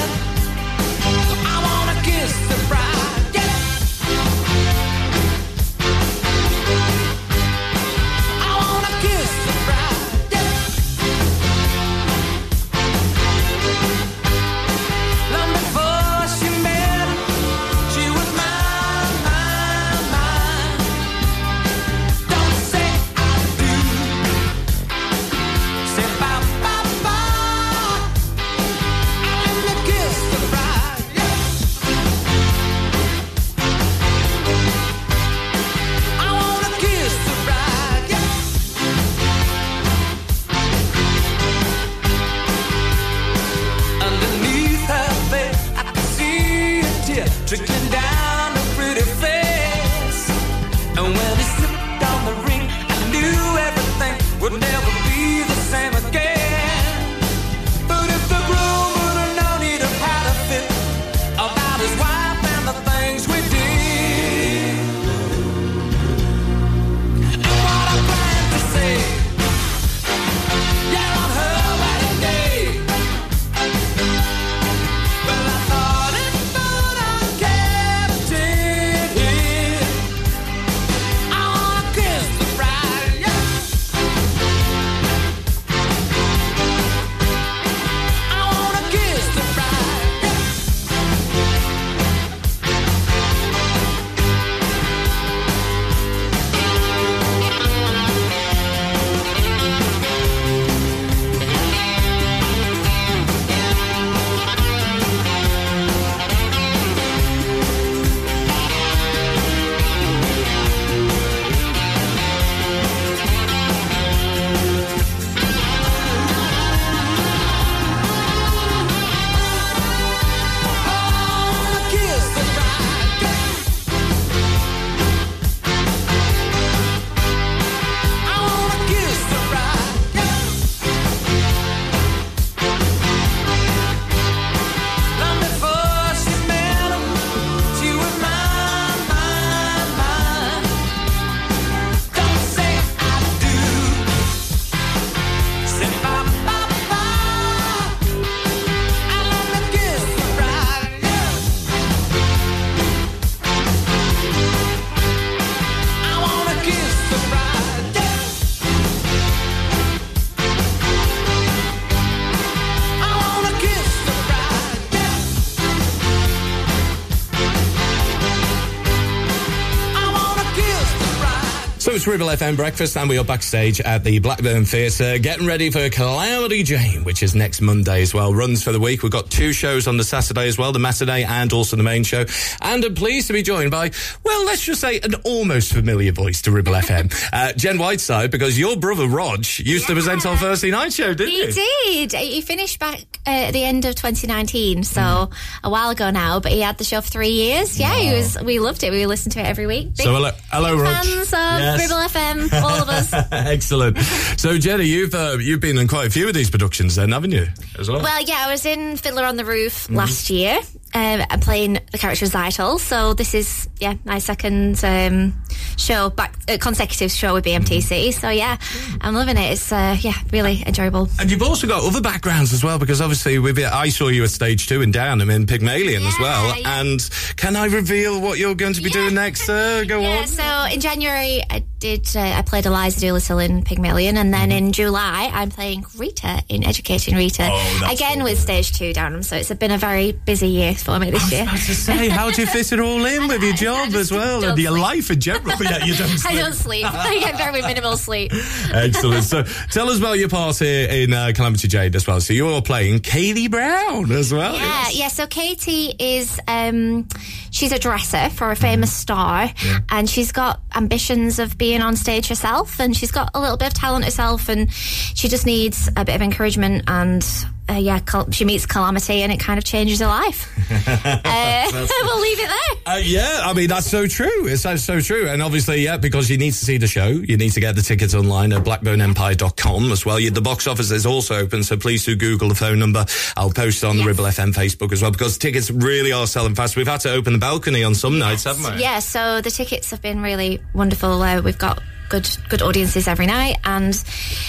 So it's Ribble F M Breakfast, and we are backstage at the Blackburn Theatre getting ready for Calamity Jane, which is next Monday as well. Runs for the week. We've got two shows on the Saturday as well, the matinee and also the main show. And I'm pleased to be joined by, well, let's just say an almost familiar voice to Ribble F M, uh, Jen Whiteside, because your brother Rog used yeah. to present our Thursday night show, didn't he? He did. He finished back uh, at the end of twenty nineteen, so mm. a while ago now, but he had the show for three years. Yeah, oh. he was. We loved it. We listened to it every week. Big, so hello, hello Rog. Fans of yes. Ribble F M, all of us. Excellent. So, Jenny, you've uh, you've been in quite a few of these productions then, haven't you? As well. Well, yeah, I was in Fiddler on the Roof mm. last year. Um, I'm playing the character Zeitel, so this is yeah my second um, show back uh, consecutive show with B M T C. So yeah, mm. I'm loving it. It's uh, yeah really enjoyable. And you've also got other backgrounds as well, because obviously with it, I saw you at stage two in Downham in Pygmalion yeah, as well. Yeah. And can I reveal what you're going to be yeah. doing next? Uh, go yeah, on. So in January I did uh, I played Eliza Doolittle in Pygmalion, and then mm. in July I'm playing Rita in Educating Rita oh, again so with stage two Downham. So it's been a very busy year for me this year. I was about to say, how do you fit it all in with your job as well and your sleep. life in general? Yeah, you don't sleep. I don't sleep. I get very minimal sleep. Excellent. So tell us about your part here in uh, Calamity Jane as well. So you're playing Katie Brown as well. Yeah, yes. yeah. So Katie is, um, she's a dresser for a famous mm. star yeah. and she's got ambitions of being on stage herself, and she's got a little bit of talent herself, and she just needs a bit of encouragement, and Uh, yeah, cal- she meets Calamity and it kind of changes her life. Uh, we'll leave it there. Uh, yeah, I mean, that's so true. It's so, so true. And obviously, yeah, because you need to see the show, you need to get the tickets online at blackburn empire dot com as well. You, the box office is also open, so please do Google the phone number. I'll post it on yes. the Ribble F M Facebook as well, because tickets really are selling fast. We've had to open the balcony on some yes. nights, haven't we? Yeah, so the tickets have been really wonderful. Uh, we've got good good audiences every night, and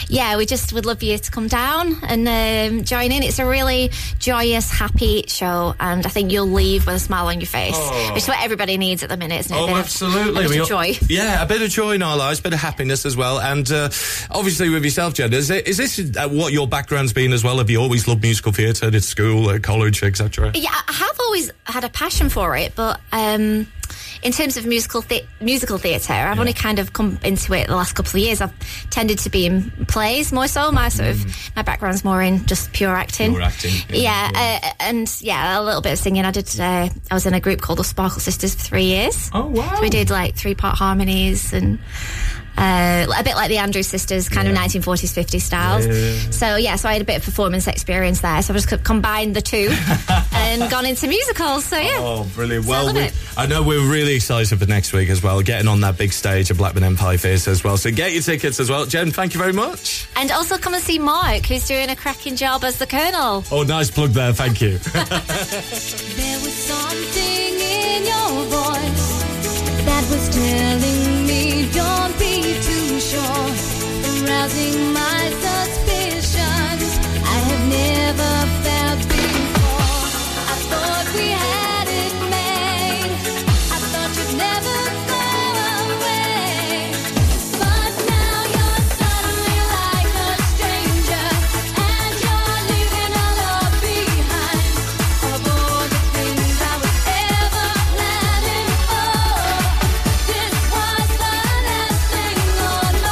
yeah we just would love you to come down and um, join in. It's a really joyous, happy show, and I think you'll leave with a smile on your face, oh. which is what everybody needs at the minute, isn't it? Oh, absolutely. Of, a bit of joy. Yeah, a bit of joy in our lives, a bit of happiness as well. And uh, obviously with yourself, Jen, is, it, is this uh, what your background's been as well? Have you always loved musical theatre at school, at college, etc.? Yeah, I have always had a passion for it, but um in terms of musical the- musical theatre, I've yeah. only kind of come into it the last couple of years. I've tended to be in plays more so. My sort mm. of my background's more in just pure acting. Pure acting. Yeah, yeah uh, and yeah, a little bit of singing. I did. Uh, I was in a group called the Sparkle Sisters for three years. Oh wow! So we did like three part harmonies and. Uh, a bit like the Andrews sisters, kind yeah. of nineteen forties, fifties styles. Yeah. So, yeah, so I had a bit of performance experience there. So I just combined the two and gone into musicals. So, yeah. Oh, brilliant. So well, I, we, I know we're really excited for next week as well, getting on that big stage at Blackburn Empire Theatre as well. So get your tickets as well. Jen, thank you very much. And also come and see Mark, who's doing a cracking job as the Colonel. Oh, nice plug there. Thank you. There was something in your voice that was telling me don't be too sure, arousing my suspicions I have never felt before. I thought we had it made, I thought you'd never go away, but now you're suddenly like a stranger, and you're leaving all love behind, of all the things I was ever planning for. This was the last thing on my mind.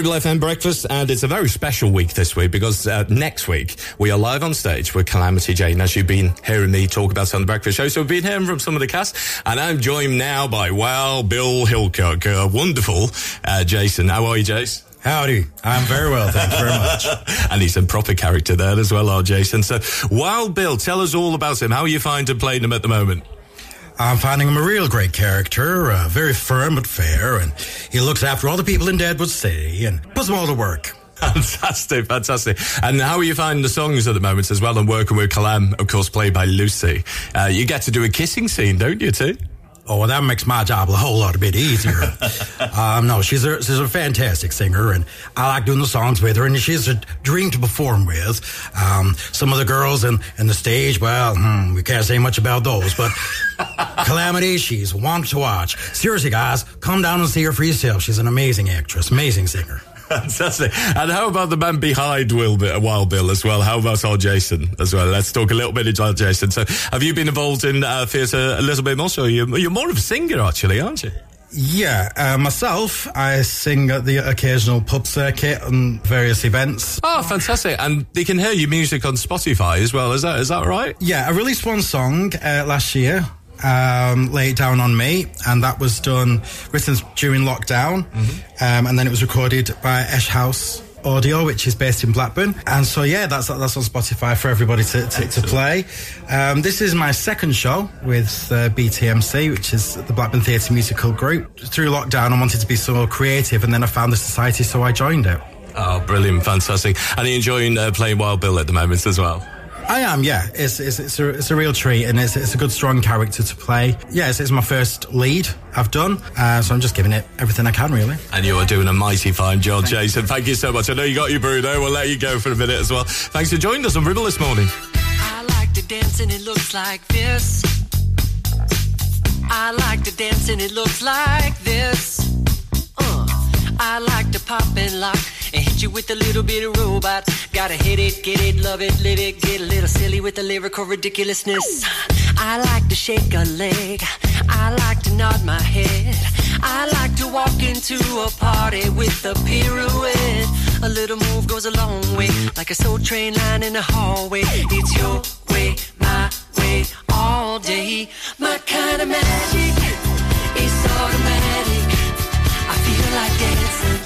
Ribble F M Breakfast, and it's a very special week this week because uh, next week we are live on stage with Calamity Jane, as you've been hearing me talk about on the Breakfast Show. So we've been hearing from some of the cast, and I'm joined now by Wild Bill Hickok, uh, wonderful uh, Jason. How are you, Jace? Howdy. I'm very well, thank you very much. And he's a proper character there as well, our Jason. So Wild Bill, tell us all about him. How are you finding playing him at the moment? I'm finding him a real great character, uh, very firm but fair, and he looks after all the people in Deadwood City and puts them all to work. Fantastic, fantastic. And how are you finding the songs at the moment as well, and working with Calam, of course, played by Lucy? Uh, you get to do a kissing scene, don't you, too? Oh, well, that makes my job a whole lot a bit easier. um, no, she's a, she's a fantastic singer, and I like doing the songs with her, and she's a dream to perform with. Um, some of the girls in, in the stage, well, hmm, we can't say much about those, but Calamity, she's one to watch. Seriously, guys, come down and see her for yourself. She's an amazing actress, amazing singer. Fantastic. And how about the man behind Wild Bill as well? How about our Jason as well? Let's talk a little bit about Jason. So have you been involved in uh, theatre a little bit more? So you're, you're more of a singer, actually, aren't you? Yeah, uh, myself, I sing at the occasional pub circuit and various events. Oh, fantastic. And they can hear your music on Spotify as well. Is that is that right? Yeah, I released one song uh, last year. Um, Lay It Down on Me, and that was done written during lockdown, mm-hmm. um, and then it was recorded by Esh House Audio, which is based in Blackburn, and so yeah, that's that's on Spotify for everybody to to, to play. Um, this is my second show with uh, B T M C, which is the Blackburn Theatre Musical Group. Through lockdown, I wanted to be so creative, and then I found the society, so I joined it. Oh, brilliant, fantastic! And are you enjoying uh, playing Wild Bill at the moment as well? I am, yeah. It's it's it's a, it's a real treat, and it's it's a good, strong character to play. Yeah, it's, it's my first lead I've done, uh, so I'm just giving it everything I can, really. And you are doing a mighty fine job, thank Jason. You. Thank you so much. I know you got your Bruno. We'll let you go for a minute as well. Thanks for joining us on Ribble this morning. I like to dance, and it looks like this. I like to dance, and it looks like this. Uh, I like to pop and lock. And hit you with a little bit of robot. Gotta hit it, get it, love it, live it. Get a little silly with the lyrical ridiculousness. I like to shake a leg. I like to nod my head. I like to walk into a party with a pirouette. A little move goes a long way, like a soul train line in the hallway. It's your way, my way, all day. My kind of magic is automatic. I feel like dancing.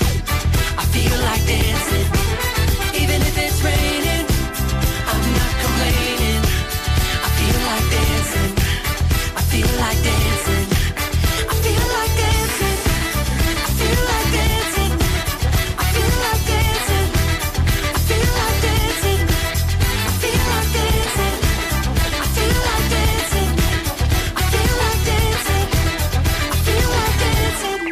Feel like dancing, even if it's raining, I'm not complaining. I feel like dancing, I feel like dancing, I feel like dancing, I feel like dancing, I feel like dancing, I feel like dancing, I feel like dancing, I feel like dancing, I feel like dancing, I feel like dancing.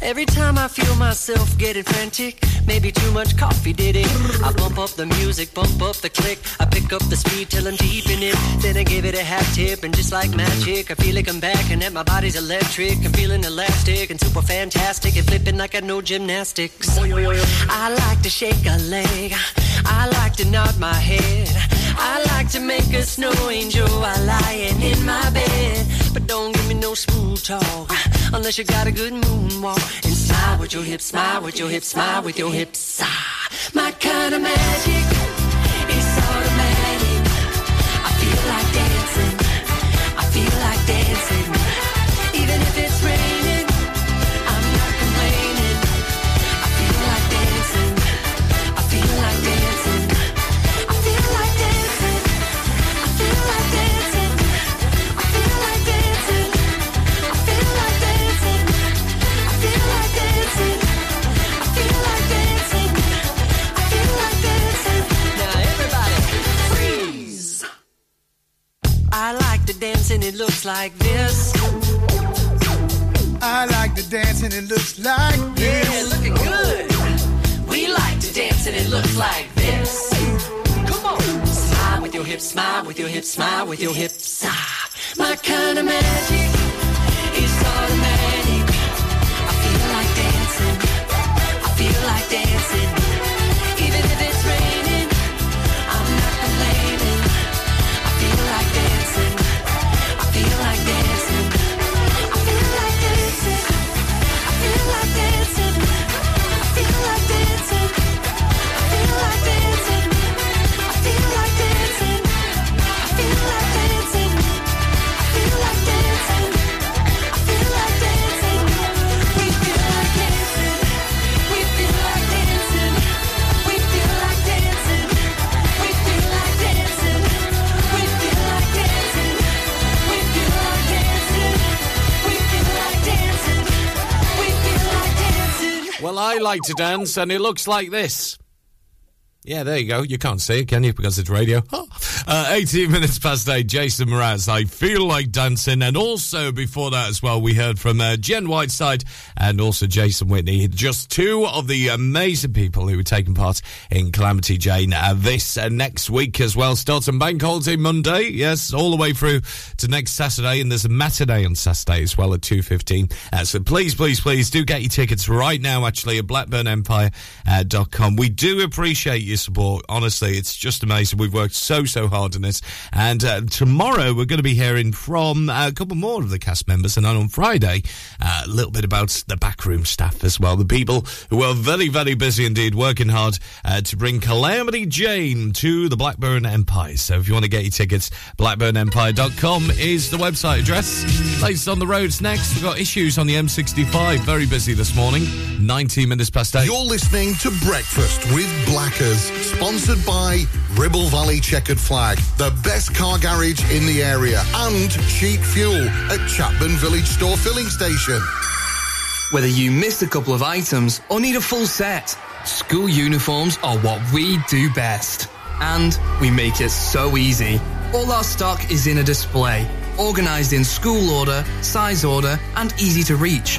Every time I feel myself getting frantic, maybe too much coffee did it. I bump up the music, bump up the click. I pick up the speed till I'm deep in it. Then I give it a half tip, and just like magic, I feel like I'm back and that my body's electric. I'm feeling elastic and super fantastic and flipping like I know gymnastics. I like to shake a leg. I like to nod my head. I like to make a snow angel while lying in my bed. But don't give me no smooth talk unless you got a good moonwalk. And smile with your hips, smile with your hips, smile with your hips. Ah, my kind of magic is automatic. I feel like dancing. I feel like dancing. Even if it's raining, I'm not complaining. I feel like dancing. I feel like dancing. I feel like dancing. I feel like dancing. I feel like dancing. I feel like dancing. I feel like dancing. I feel like dancing. I feel like dancing. Now everybody freeze. I like to dance and it looks like this. I like to dance and it looks like this. Yeah, looking good. We like to dance and it looks like this. Come on. Smile with your hips, smile with your hips, smile with your hips. Ah, my kind of magic is automatic. I feel like dancing. I feel like dancing. Even if it's raining, I'm not complaining. I feel like dancing. I feel like dancing. I feel like dancing. I feel like dancing. I feel like dancing. I I like to dance, and it looks like this. Yeah, there you go. You can't see it, can you? Because it's radio. Oh. Uh, eighteen minutes past eight, Jason Mraz, I Feel Like Dancing. And also before that as well, we heard from uh, Jen Whiteside and also Jason Whitney. Just two of the amazing people who were taking part in Calamity Jane uh, this uh, next week as well. Starting bank holiday Monday, yes, all the way through to next Saturday. And there's a matinee on Saturday as well at two fifteen. Uh, so please, please, please do get your tickets right now, actually, at blackburn empire dot com. Uh, we do appreciate you. Support. Honestly, it's just amazing. We've worked so, so hard on this. And uh, tomorrow we're going to be hearing from a couple more of the cast members. And then on Friday, uh, a little bit about the backroom staff as well. The people who are very, very busy indeed, working hard uh, to bring Calamity Jane to the Blackburn Empire. So if you want to get your tickets, blackburn empire dot com is the website address. Latest on the roads next. We've got issues on the M sixty-five. Very busy this morning. nineteen minutes past eight. You're listening to Breakfast with Blackers. Sponsored by Ribble Valley Checkered Flag, the best car garage in the area, and cheap fuel at Chapman Village Store Filling Station. Whether you missed a couple of items or need a full set, school uniforms are what we do best. And we make it so easy. All our stock is in a display, organised in school order, size order, and easy to reach.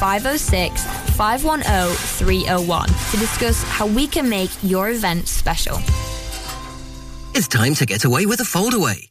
five oh six, five one oh, three oh one to discuss how we can make your event special. It's time to get away with a foldaway.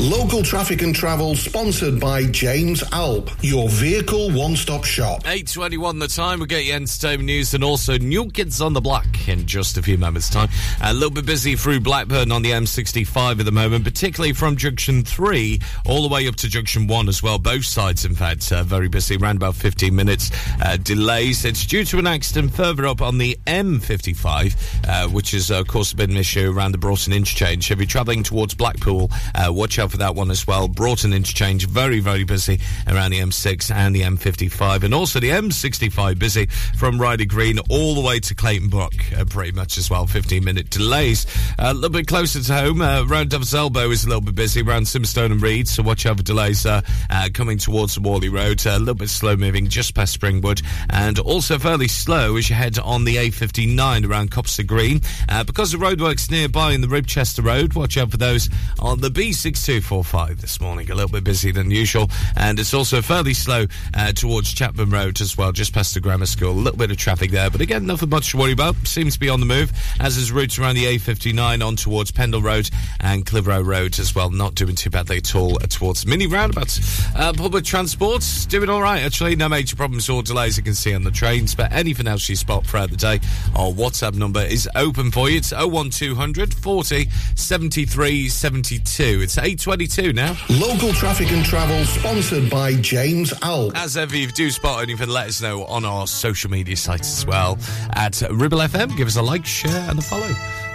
Local traffic and travel sponsored by James Alp, your vehicle one-stop shop. eight twenty-one the time, we'll get you entertainment news and also New Kids on the Block in just a few moments' time. A little bit busy through Blackburn on the M sixty-five at the moment, particularly from Junction three all the way up to Junction one as well. Both sides, in fact, uh, very busy, around about fifteen minutes uh, delays. It's due to an accident further up on the M fifty-five, uh, which has, uh, of course, been an issue around the Broughton Interchange. If you're travelling towards Blackpool, uh, watch out for that one as well. Broughton Interchange, very, very busy around the M six and the M fifty-five, and also the M sixty-five busy from Ryder Green all the way to Clayton Brook, uh, pretty much as well. fifteen minute delays. Uh, a little bit closer to home, uh, around Dove's Elbow is a little bit busy, around Simstone and Reed, so watch out for delays uh, uh, coming towards the Worley Road. Uh, a little bit slow moving just past Springwood, and also fairly slow as you head on the A fifty-nine around Copster Green. Uh, because the roadworks nearby in the Ribchester Road, watch out for those on the B sixty-two. two forty-five this morning, a little bit busier than usual, and it's also fairly slow uh, towards Chapman Road as well, just past the grammar school. A little bit of traffic there, but again, nothing much to worry about. Seems to be on the move, as is routes around the A fifty-nine on towards Pendle Road and Clitheroe Road as well. Not doing too badly at all towards mini roundabouts. Uh, public transport's doing all right, actually. No major problems or delays you can see on the trains, but anything else you spot throughout the day, our WhatsApp number is open for you. It's oh one two hundred, forty, seventy-three, seventy-two. It's eight twenty-two now. Local traffic and travel sponsored by James Alp. As ever, if you do spot anything, let us know on our social media sites as well. At Ribble F M, give us a like, share and a follow.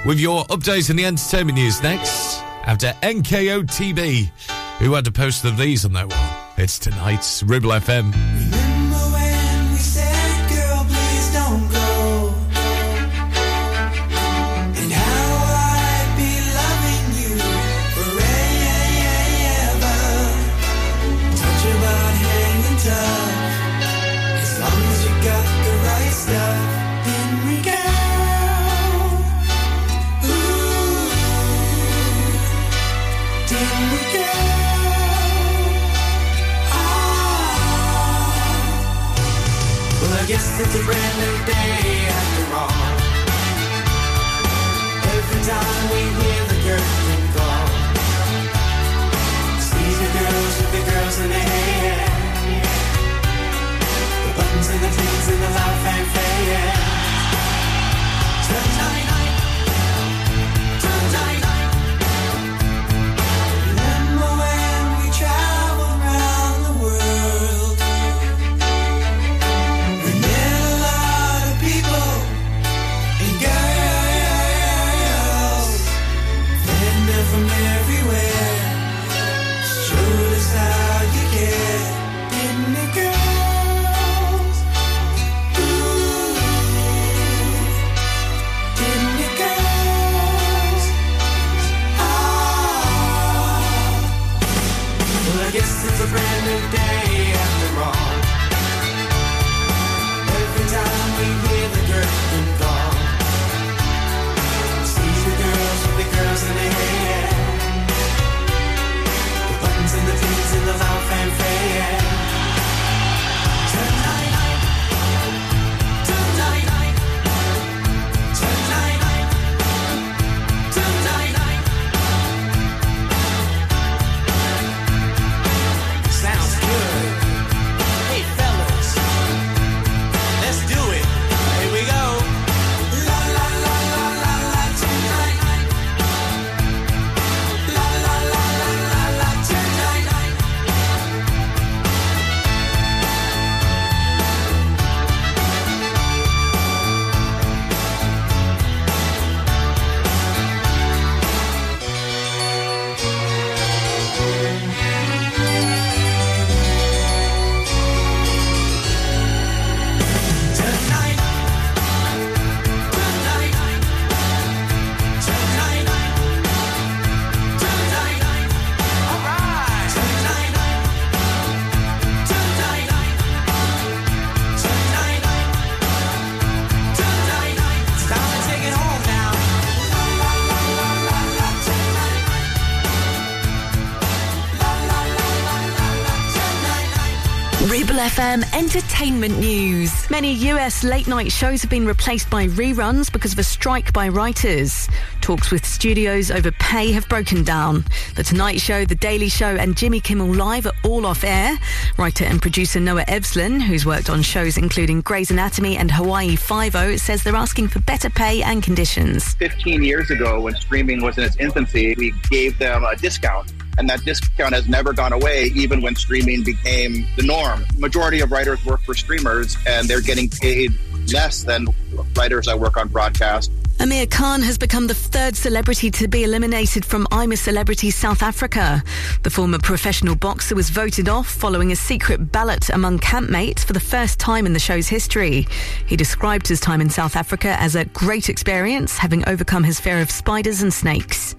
With your updates and the entertainment news next, after N K O T B, who had to post the these on that one. It's tonight's Ribble F M. Remember when we said, girl, please don't go? Tough. As long as you got the right It's a brand new day after all. Every time we hear the curtain call, sees the girls with the girls in their hair, the buttons and the things and the loud fanfare. Yeah. Turn night night, turn night night. Remember when we traveled round the world? From everywhere, showed us how you care, didn't it, girls? Ooh, didn't it, girls? Ah, well, I guess it's a brand new day after all. Every time we hear the curtain call, sees the girls with the girls in their hair. And the things in the loud fanfare. Turn night night, turn night night, turn night night, turn night night. Sounds good. Hey fellas, let's do it. Here we go. La la la la la la tonight. Ribble F M Entertainment News. Many U S late-night shows have been replaced by reruns because of a strike by writers. Talks with studios over pay have broken down. The Tonight Show, The Daily Show and Jimmy Kimmel Live are all off air. Writer and producer Noah Ebslin, who's worked on shows including Grey's Anatomy and Hawaii Five-O, says they're asking for better pay and conditions. fifteen years ago, when streaming was in its infancy, we gave them a discount. And that discount has never gone away, even when streaming became the norm. Majority of writers work for streamers, and they're getting paid less than writers that work on broadcast. Amir Khan has become the third celebrity to be eliminated from I'm a Celebrity South Africa. The former professional boxer was voted off following a secret ballot among campmates for the first time in the show's history. He described his time in South Africa as a great experience, having overcome his fear of spiders and snakes.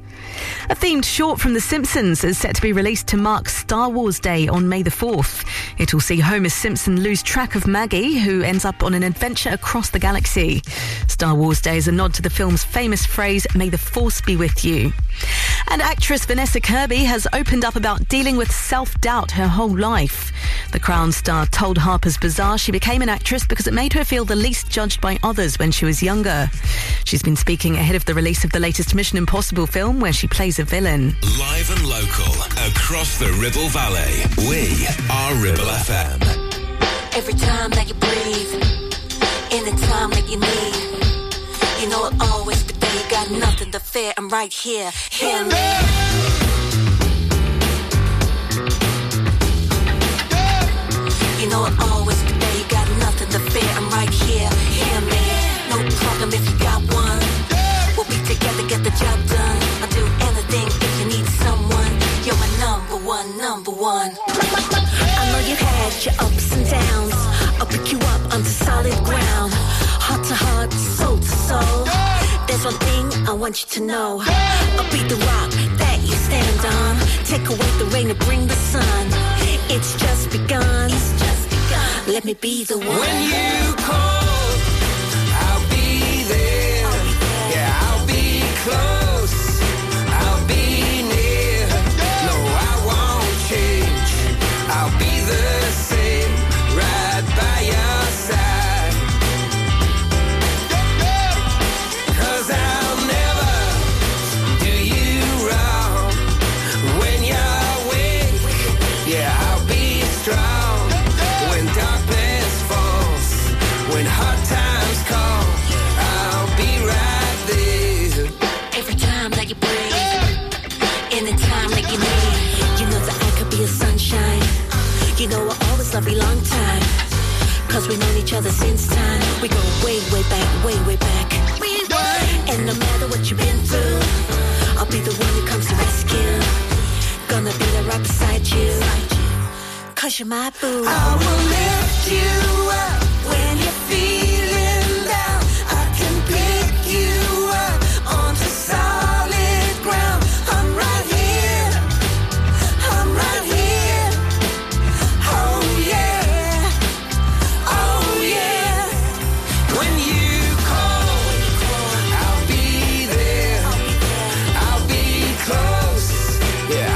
A themed short from The Simpsons is set to be released to mark Star Wars Day on May the fourth. It'll see Homer Simpson lose track of Maggie, who ends up on an adventure across the galaxy. Star Wars Day is a nod to the film's famous phrase, "May the Force be with you." And actress Vanessa Kirby has opened up about dealing with self-doubt her whole life. The Crown star told Harper's Bazaar she became an actress because it made her feel the least judged by others when she was younger. She's been speaking ahead of the release of the latest Mission Impossible film, where she plays a villain. Live and local, across the Ribble Valley, we are Ribble F M. Every time that you breathe, in the time that you need, you know I'll always be there, you got nothing to fear, I'm right here, hear me. You know I'll always be there, you got nothing to fear, I'm right here, hear me. No problem if you got one, we'll be together, get the job done. I'll do anything if you need someone, you're my number one, number one. I know you had your ups and downs, I'll pick you up onto solid ground. Heart to heart, soul to soul, there's one thing I want you to know. I'll be the rock that you stand on, take away the rain and bring the sun. It's just begun. It's just let me be the one. When you call, I'll be there. I'll be there. Yeah, I'll be close. I'll be near. in the time that you need. You know that I could be a sunshine. You know I always love you long time, cause we've known each other since time. We go way, way back, way, way back. We were. And no matter what you've been through, I'll be the one who comes to rescue. Gonna be there right beside you, cause you're my boo. I will lift you up when you're feeling down. I can pick you up onto solid ground. I'm right here, I'm right here. Oh yeah, oh yeah. When you call, I'll be there. I'll be close, yeah.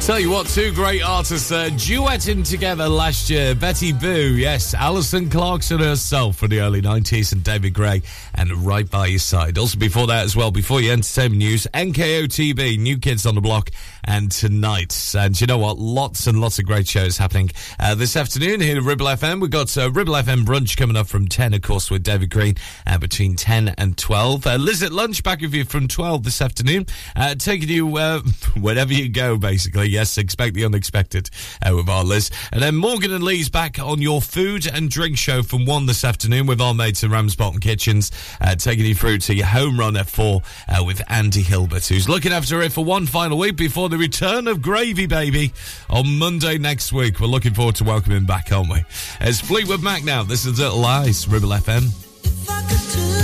Tell you what, two great artists uh, duetting together last year. Betty Boo, yes, Alison Clarkson herself from the early nineties, and David Gray, and Right By Your Side. Also before that as well, before your entertainment news, N K O T B, New Kids on the Block, and Tonight. And you know what? Lots and lots of great shows happening uh, this afternoon here at Ribble F M. We've got uh, Ribble F M Brunch coming up from ten, of course, with David Green, uh, between ten and twelve. Uh, Liz at Lunch, back with you from twelve this afternoon, uh, taking you uh, wherever you go, basically. Yes, expect the unexpected uh, with our Liz. And then Morgan and Lee's back on your food and drink show from one this afternoon with our mates at Ramsbottom Kitchens, uh, taking you through to your home run at four uh, with Andy Hilbert, who's looking after it for one final week before the return of Gravy Baby on Monday next week. We're looking forward to welcoming him back, aren't we? It's Fleetwood Mac now. This is Little Eyes, Ribble F M. If I could turn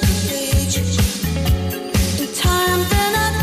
the page. Tell me love.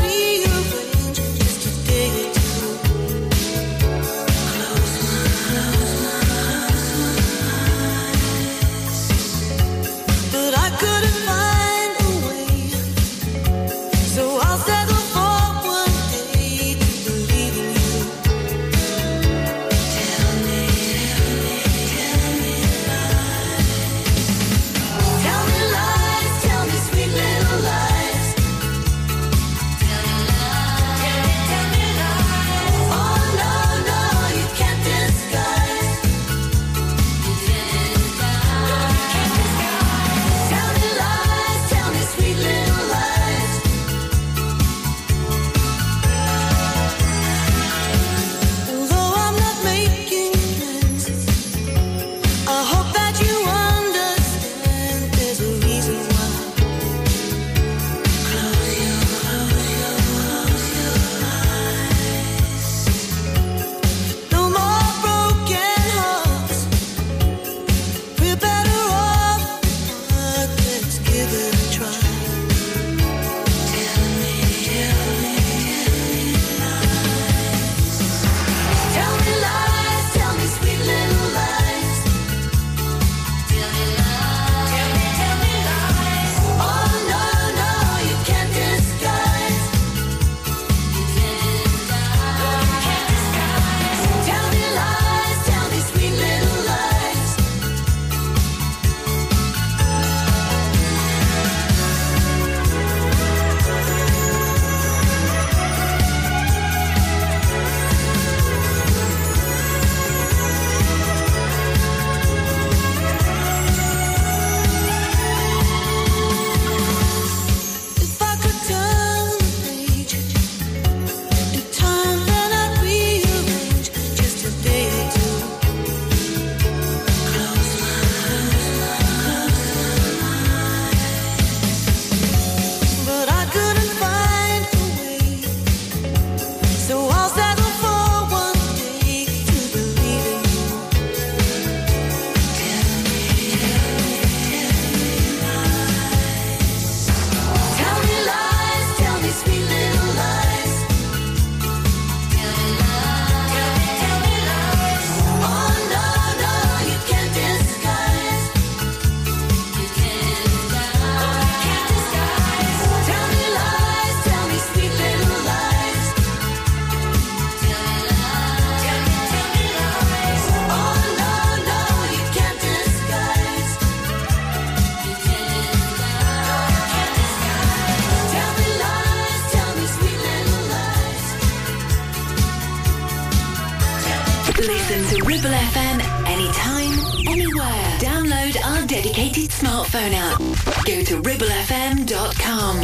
Listen to Ribble F M anytime, anywhere. Download our dedicated smartphone app. Go to ribble f m dot com.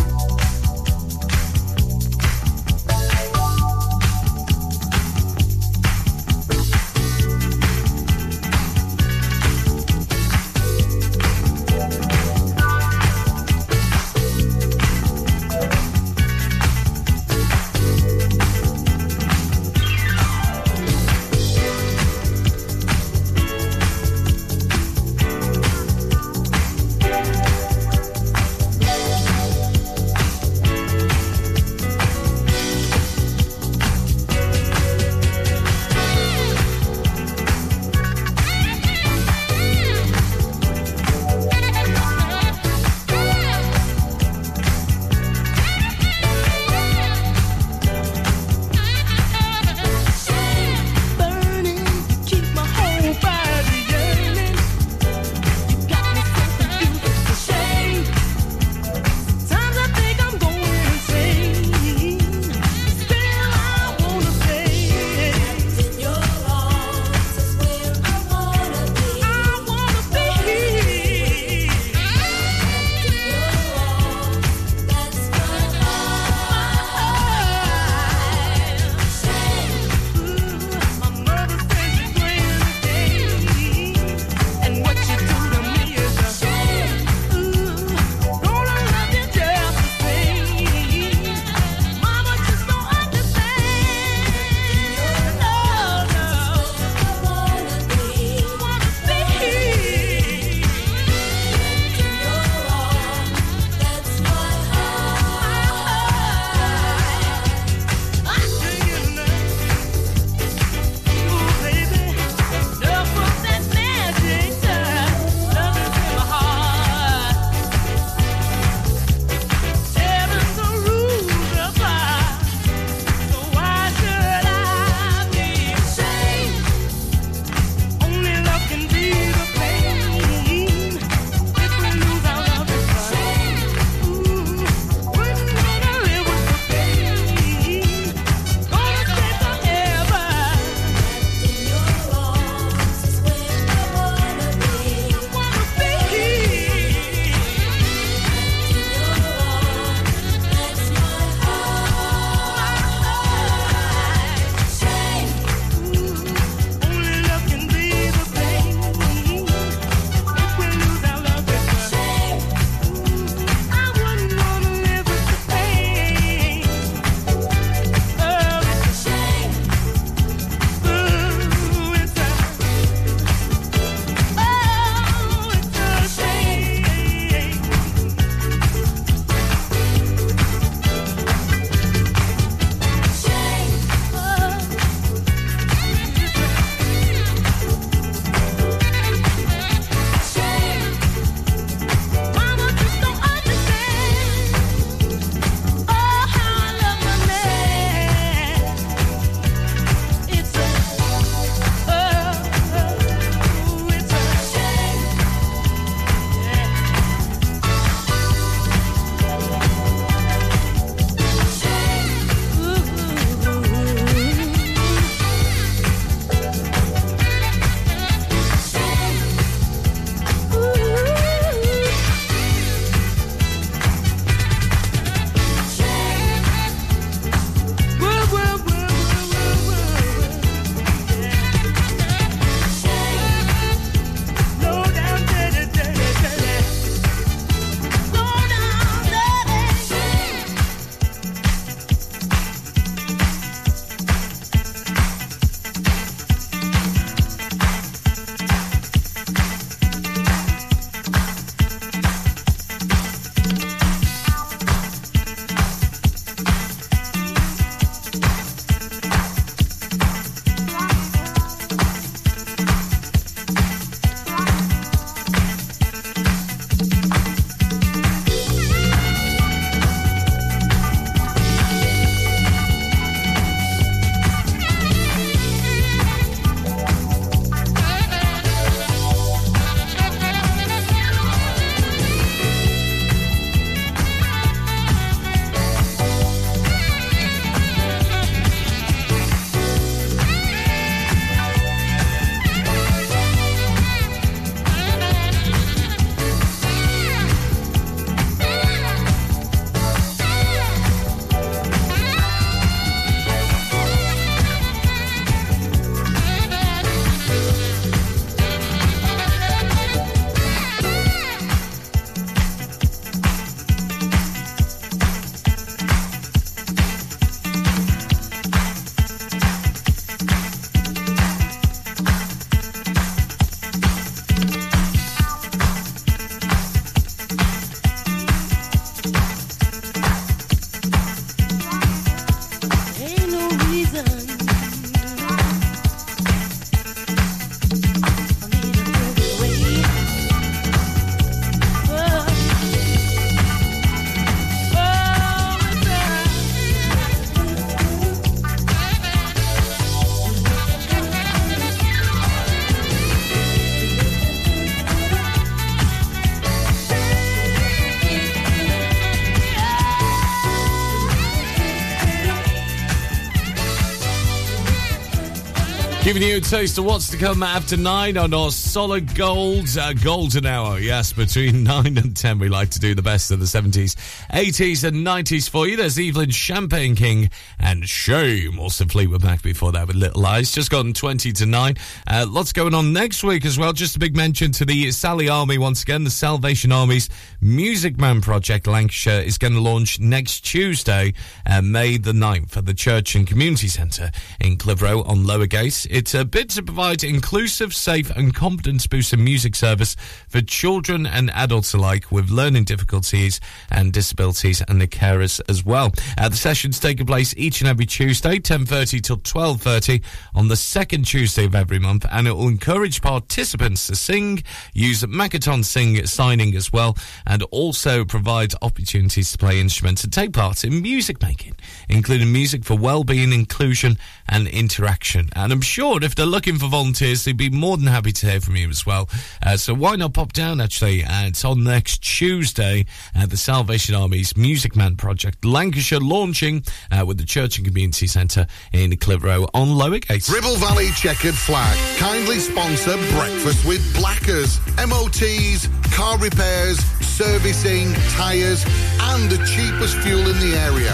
Giving you a taste of what's to come after nine on our solid gold, uh, golden hour. Yes, between nine and ten, we like to do the best of the seventies, eighties and nineties for you. There's Evelyn Champagne King and Shame. Also Fleetwood Mac before that with Little Eyes. Just gone twenty to nine. Uh, lots going on next week as well. Just a big mention to the Sally Army once again. The Salvation Army's Music Man Project Lancashire is going to launch next Tuesday, uh, May the ninth, at the Church and Community Centre in Clitheroe on Lower Gate. It's a bid to provide inclusive, safe and confidence-boosting music service for children and adults alike with learning difficulties and disabilities and the carers as well. Uh, the sessions take place each and every Tuesday, ten thirty till twelve thirty on the second Tuesday of every month, and it will encourage participants to sing, use Makaton Sing signing as well, and also provide opportunities to play instruments and take part in music making, including music for well-being, inclusion and interaction. And I'm sure if they're looking for volunteers, they'd be more than happy to hear from you as well. Uh, so why not pop down, actually? Uh, it's on next Tuesday at the Salvation Army's Music Man Project Lancashire, launching uh, with the Church and Community Centre in Clitheroe on Lower Gate. Ribble Valley Checkered Flag kindly sponsor Breakfast with Blackers, M O Ts, car repairs, servicing, tyres and the cheapest fuel in the area.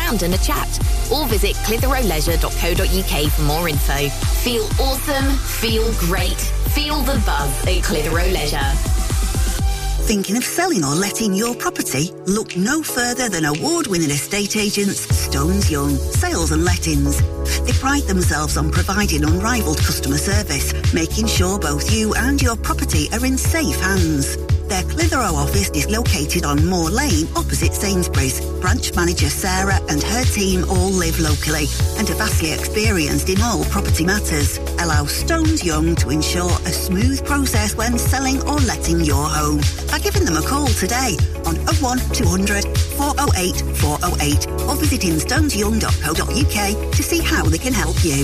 and a chat, or visit clitheroe leisure dot co dot uk for more info. Feel awesome, feel great, feel the buzz at Clitheroe Leisure. Thinking of selling or letting your property? Look no further than award-winning estate agents Stones Young. Sales and lettings. They pride themselves on providing unrivaled customer service, making sure both you and your property are in safe hands. Their Clitheroe office is located on Moor Lane, opposite Sainsbury's. Branch manager Sarah and her team all live locally and are vastly experienced in all property matters. Allow Stones Young to ensure a smooth process when selling or letting your home by giving them a call today on oh one two hundred four oh eight four oh eight or visiting stones young dot co dot uk to see how they can help you.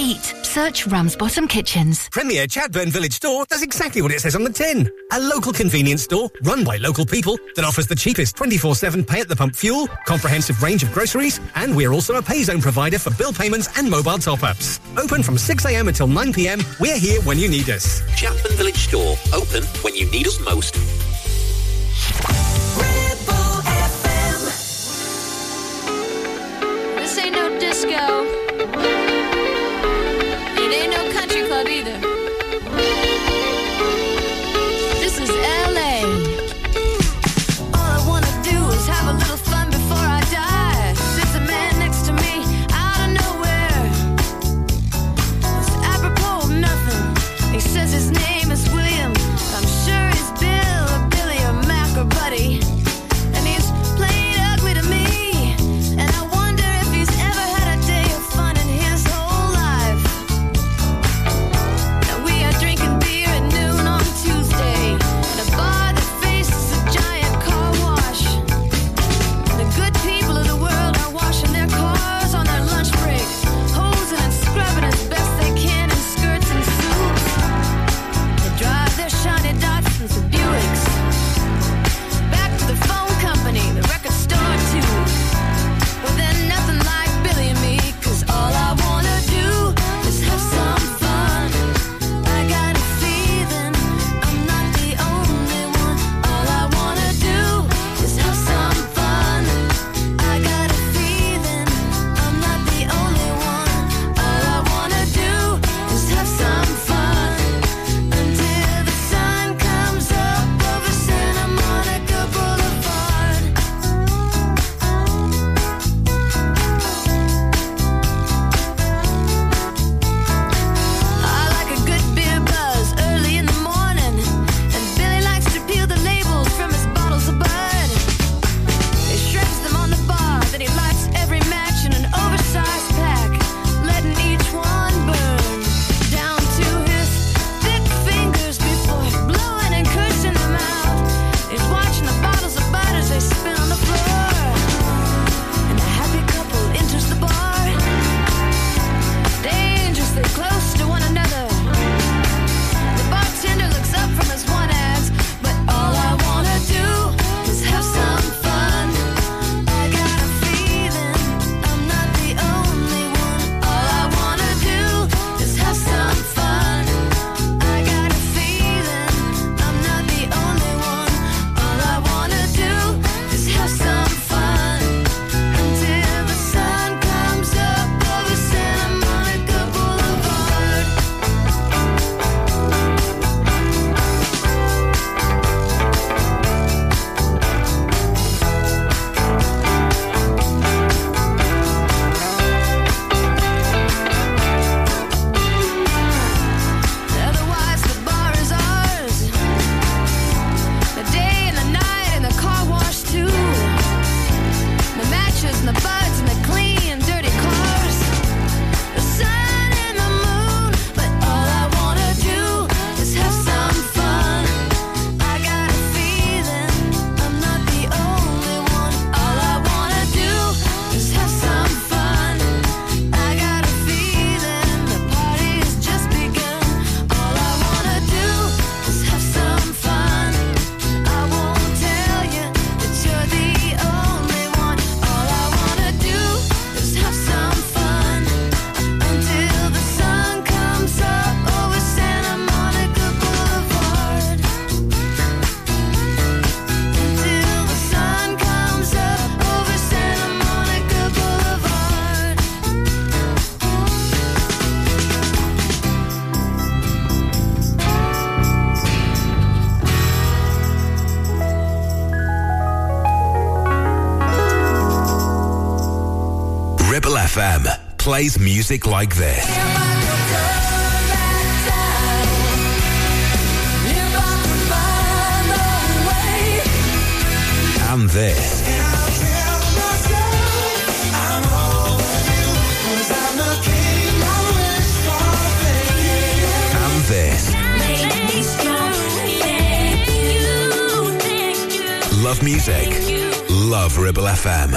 eat. Search Ramsbottom Kitchens. Premier Chadburn Village Store does exactly what it says on the tin. A local convenience store run by local people that offers the cheapest twenty-four seven pay at the pump fuel, comprehensive range of groceries, and we're also a pay zone provider for bill payments and mobile top-ups. Open from six a m until nine p m, we're here when you need us. Chadburn Village Store, open when you need us most. Ribble F M. This ain't no disco. Ain't no country club either. This is L A. All I wanna do is have a little fun before I die. There's a man next to me out of nowhere. It's apropos of nothing. He says his name is William. I'm sure he's Bill or Billy or Mac or Buddy. And he's played ugly to me. And I wonder if he's ever had a day of fun. plays music like this. And this. And this. Love music. Love Ribble F M.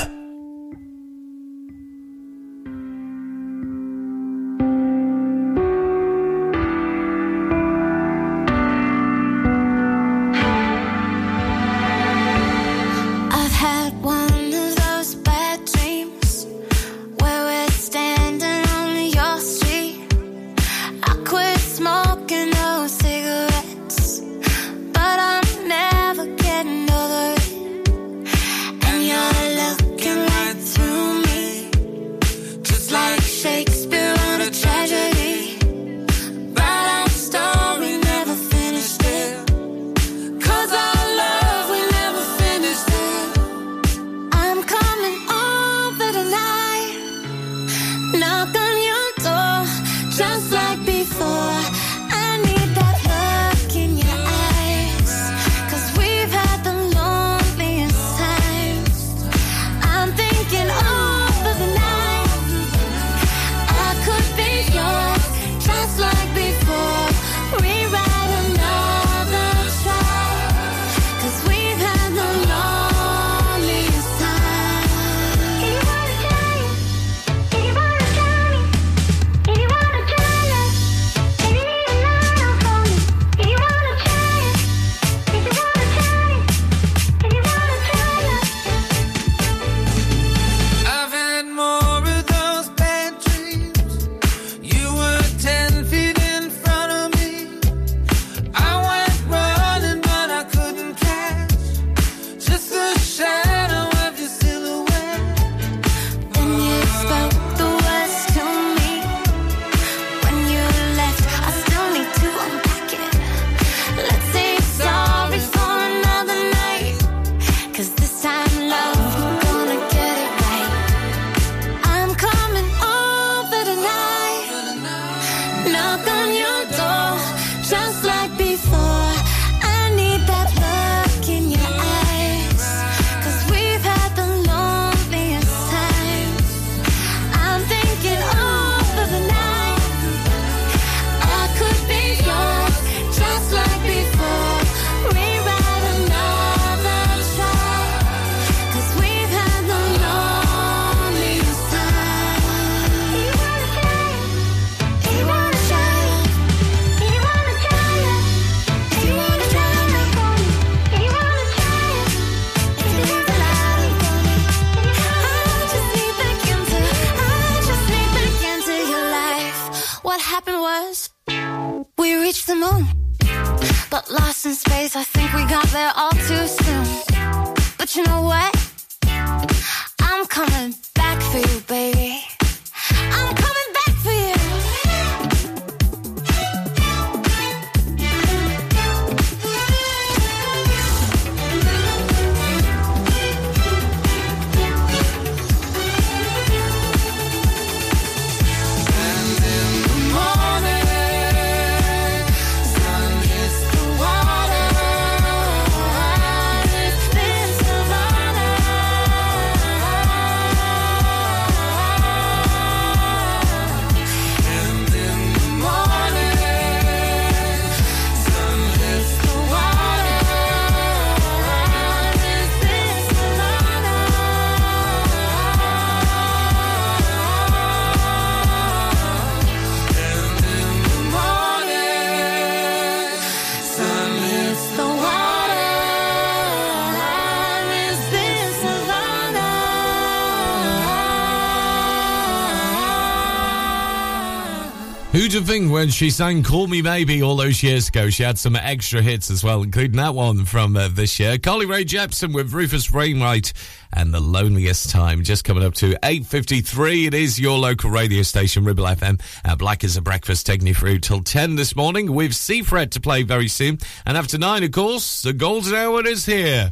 Thing when she sang Call Me Maybe all those years ago. She had some extra hits as well, including that one from uh, this year. Carly Rae Jepsen with Rufus Wainwright and The Loneliest Time. Just coming up to eight fifty-three. It is your local radio station, Ribble F M. Uh, Black is a breakfast, taking you through till ten this morning. We've Seafred to play very soon. And after nine, of course, the golden hour is here.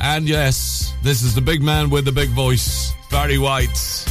And yes, this is the big man with the big voice, Barry White.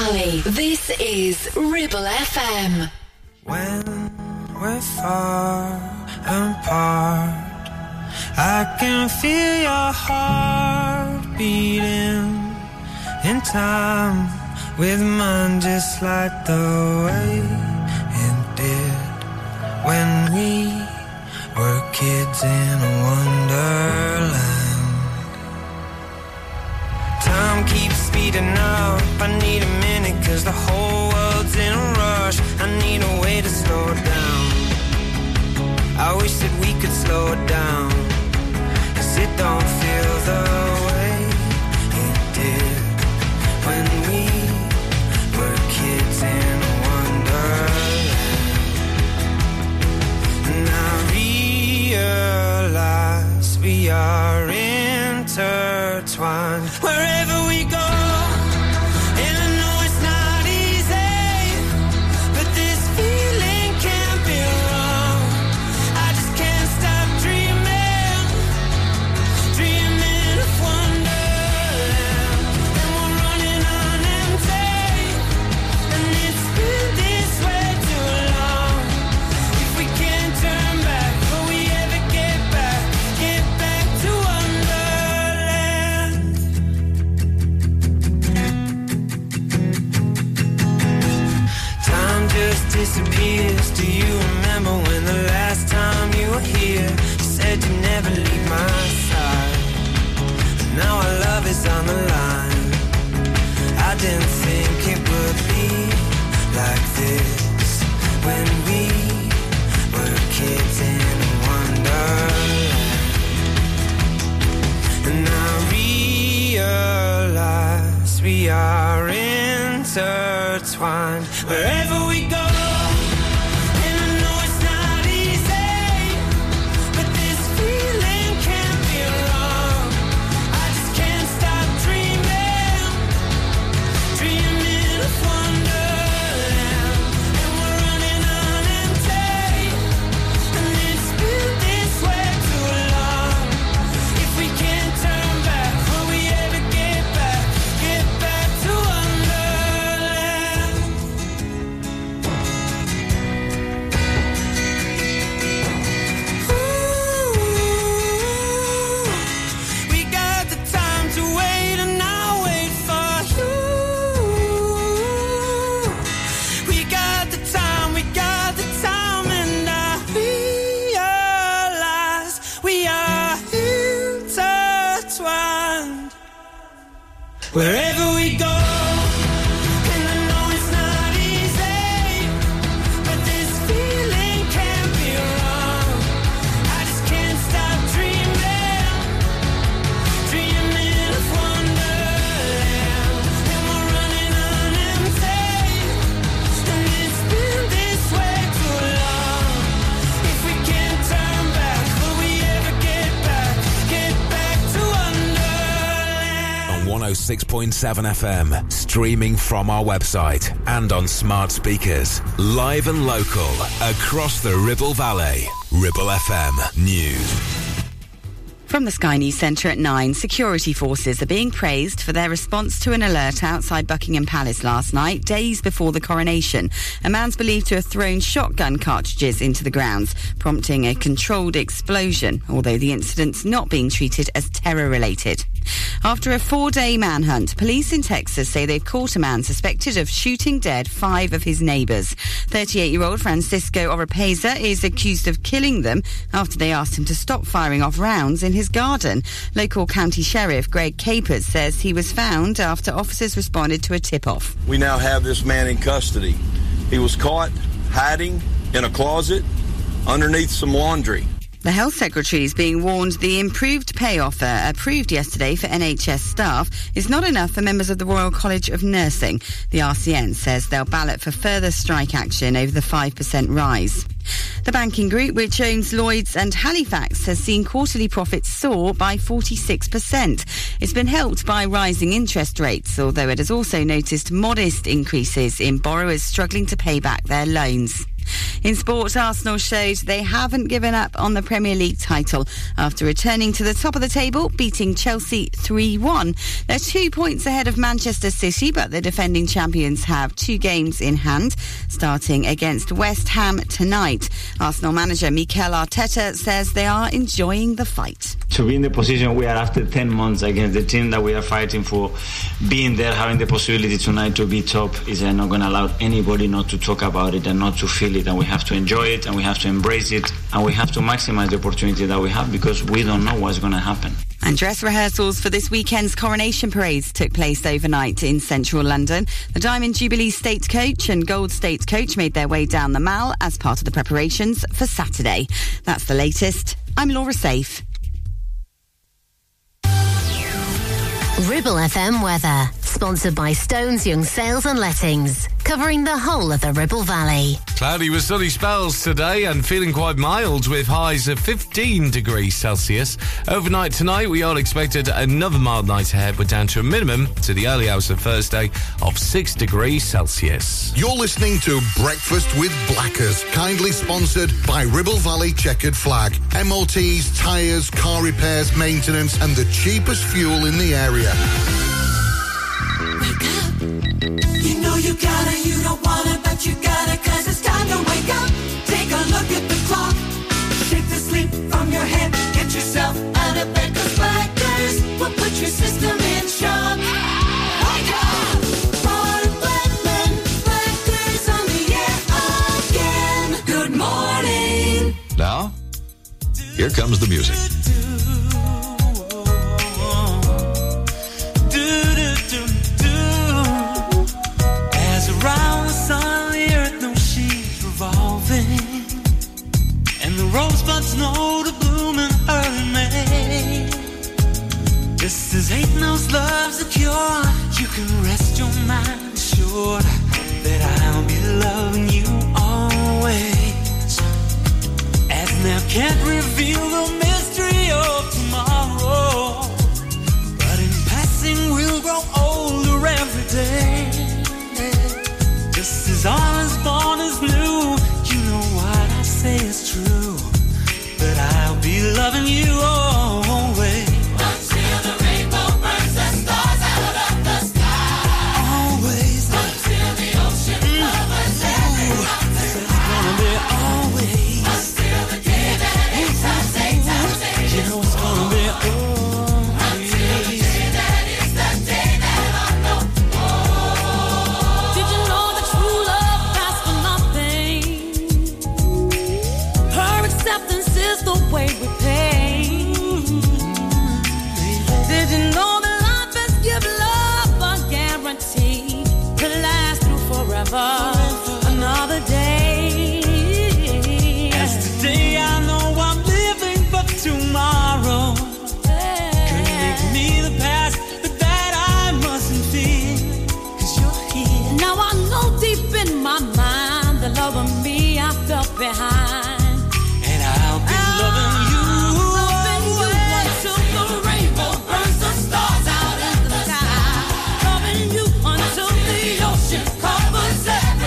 Valley. This is Ribble F M. When we're far apart, I can feel your heart beating in time with mine, just like the way it did when we were kids in Wonderland. Time keeps speeding up, I need a minute, cause the whole world's in a rush. I need a way to slow down, I wish that we could slow down, cause it don't feel the way it did when we were kids in Wonderland. And I realize we are intertwined wherever we go. Disappears. Do you remember when the last time you were here? You said you'd never leave my side. But now our love is on the line. I didn't think it would be like this when we were kids in Wonderland. And I realize we are intertwined wherever we go. Wherever we go. six point seven F M, streaming from our website and on smart speakers, live and local across the Ribble Valley. Ribble F M News. From the Sky News Centre at nine, security forces are being praised for their response to an alert outside Buckingham Palace last night, days before the coronation. A man's believed to have thrown shotgun cartridges into the grounds, prompting a controlled explosion, although the incident's not being treated as terror-related. After a four-day manhunt, police in Texas say they've caught a man suspected of shooting dead five of his neighbours. thirty-eight-year-old Francisco Oropeza is accused of killing them after they asked him to stop firing off rounds in his garden. Local county sheriff Greg Capers says he was found after officers responded to a tip-off. We now have this man in custody. He was caught hiding in a closet underneath some laundry. The Health Secretary is being warned the improved pay offer approved yesterday for N H S staff is not enough for members of the Royal College of Nursing. The R C N says they'll ballot for further strike action over the five percent rise. The banking group, which owns Lloyds and Halifax, has seen quarterly profits soar by forty-six percent. It's been helped by rising interest rates, although it has also noticed modest increases in borrowers struggling to pay back their loans. In sports, Arsenal showed they haven't given up on the Premier League title after returning to the top of the table, beating Chelsea three one. They're two points ahead of Manchester City, but the defending champions have two games in hand, starting against West Ham tonight. Arsenal manager Mikel Arteta says they are enjoying the fight. To be in the position we are after ten months against the team that we are fighting for, being there, having the possibility tonight to be top, is uh, not going to allow anybody not to talk about it and not to feel it, and we have to enjoy it and we have to embrace it and we have to maximise the opportunity that we have, because we don't know what's going to happen. And dress rehearsals for this weekend's coronation parades took place overnight in central London. The Diamond Jubilee State Coach and Gold State Coach made their way down the Mall as part of the preparations for Saturday. That's the latest. I'm Laura Safe. Ribble F M weather, sponsored by Stones Young Sales and Lettings, covering the whole of the Ribble Valley. Cloudy with sunny spells today and feeling quite mild with highs of fifteen degrees Celsius. Overnight tonight we are expected another mild night ahead. We're down to a minimum to the early hours of Thursday of six degrees Celsius. You're listening to Breakfast with Blackers, kindly sponsored by Ribble Valley Checkered Flag. M O Ts, tyres, car repairs, maintenance and the cheapest fuel in the area. Wake up. You know you gotta, you don't wanna, but you gotta, cause it's time to wake up. Take a look at the clock. Shake the sleep from your head. Get yourself out of bed, cause Blackers will put your system in shock. Wake up! For Blackman, Blackers on the air again. Good morning. Now, here comes the music. Round the sun, the earth, no, she's revolving. And the rosebuds know to bloom in early May. This is ain't no love's a cure. You can rest your mind assured that I'll be loving you always. As now can't reveal the mystery of tomorrow, but in passing we'll grow older every day. This is all as born as new. You know what I say is true, but I'll be loving you always. Until the rainbow burns the stars out of the sky. Always. Until the ocean covers every rock that's gonna be always. Until the day that it is time, say time, say time. You know it's gonna be always. Until the day that is the day that I know. Oh. Did you know? The way we pay. Did you know that life is give love a guarantee to last through forever? Another day. As today I know I'm living for tomorrow. Couldn't make me the past, but that I mustn't fear, cause you're here. Now I know deep in my mind the love of me I felt behind. Covers that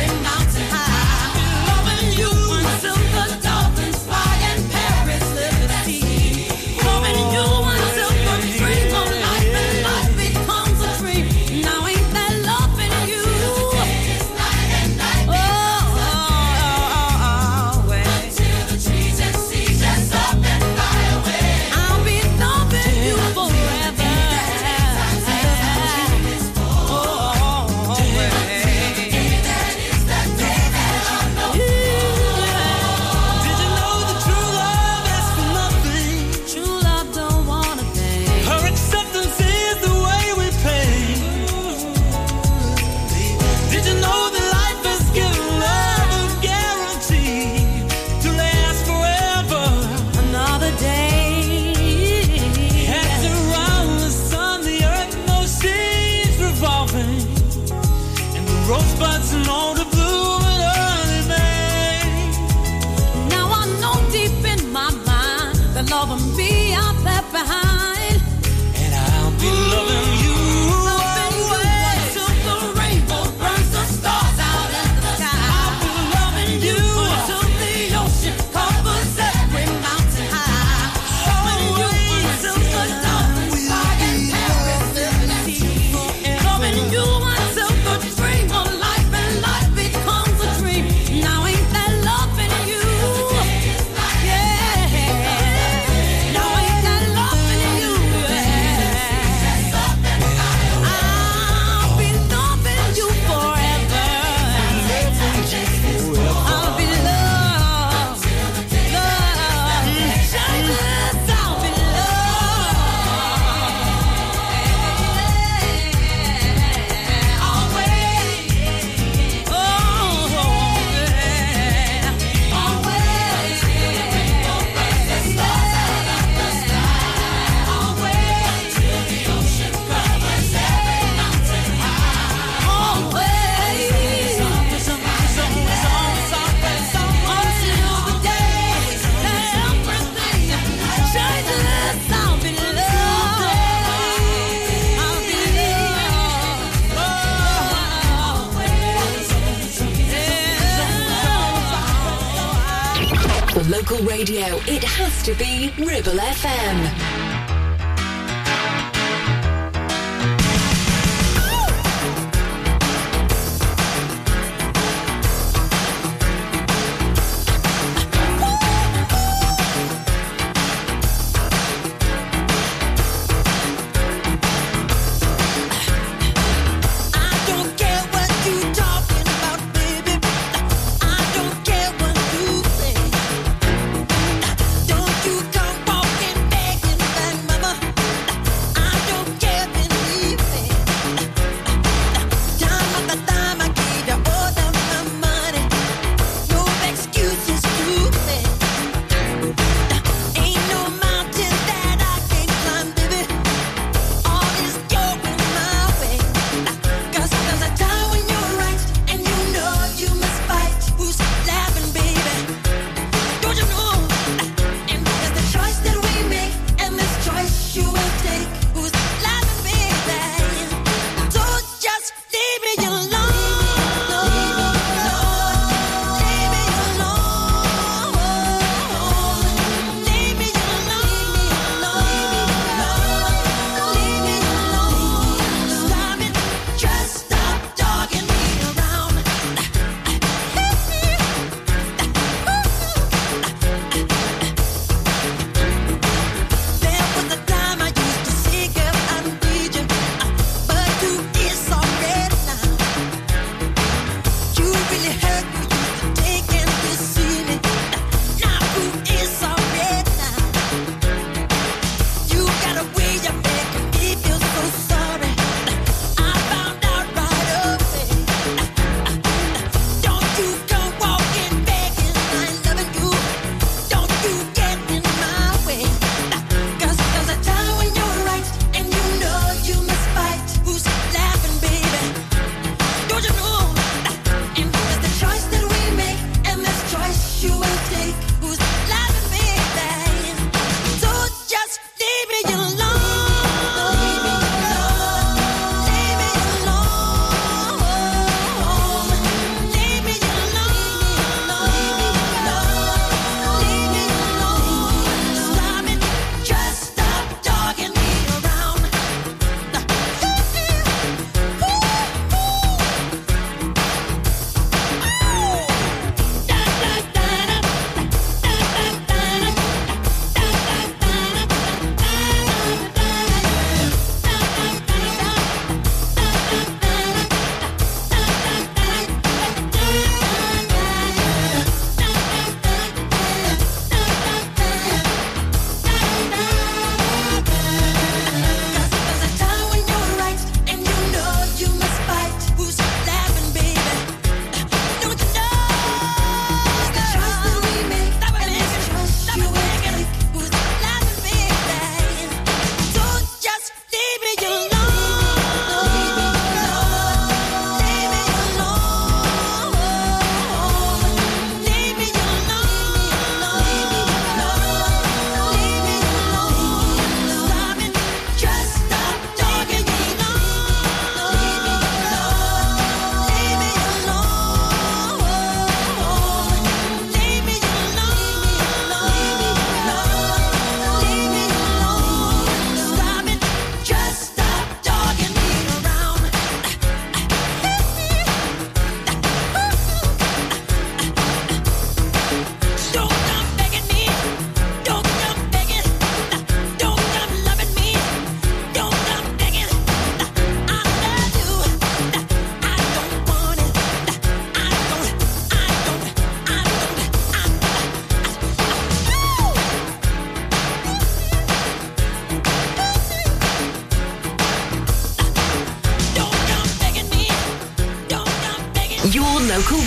local radio, it has to be Ribble F M.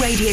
Radio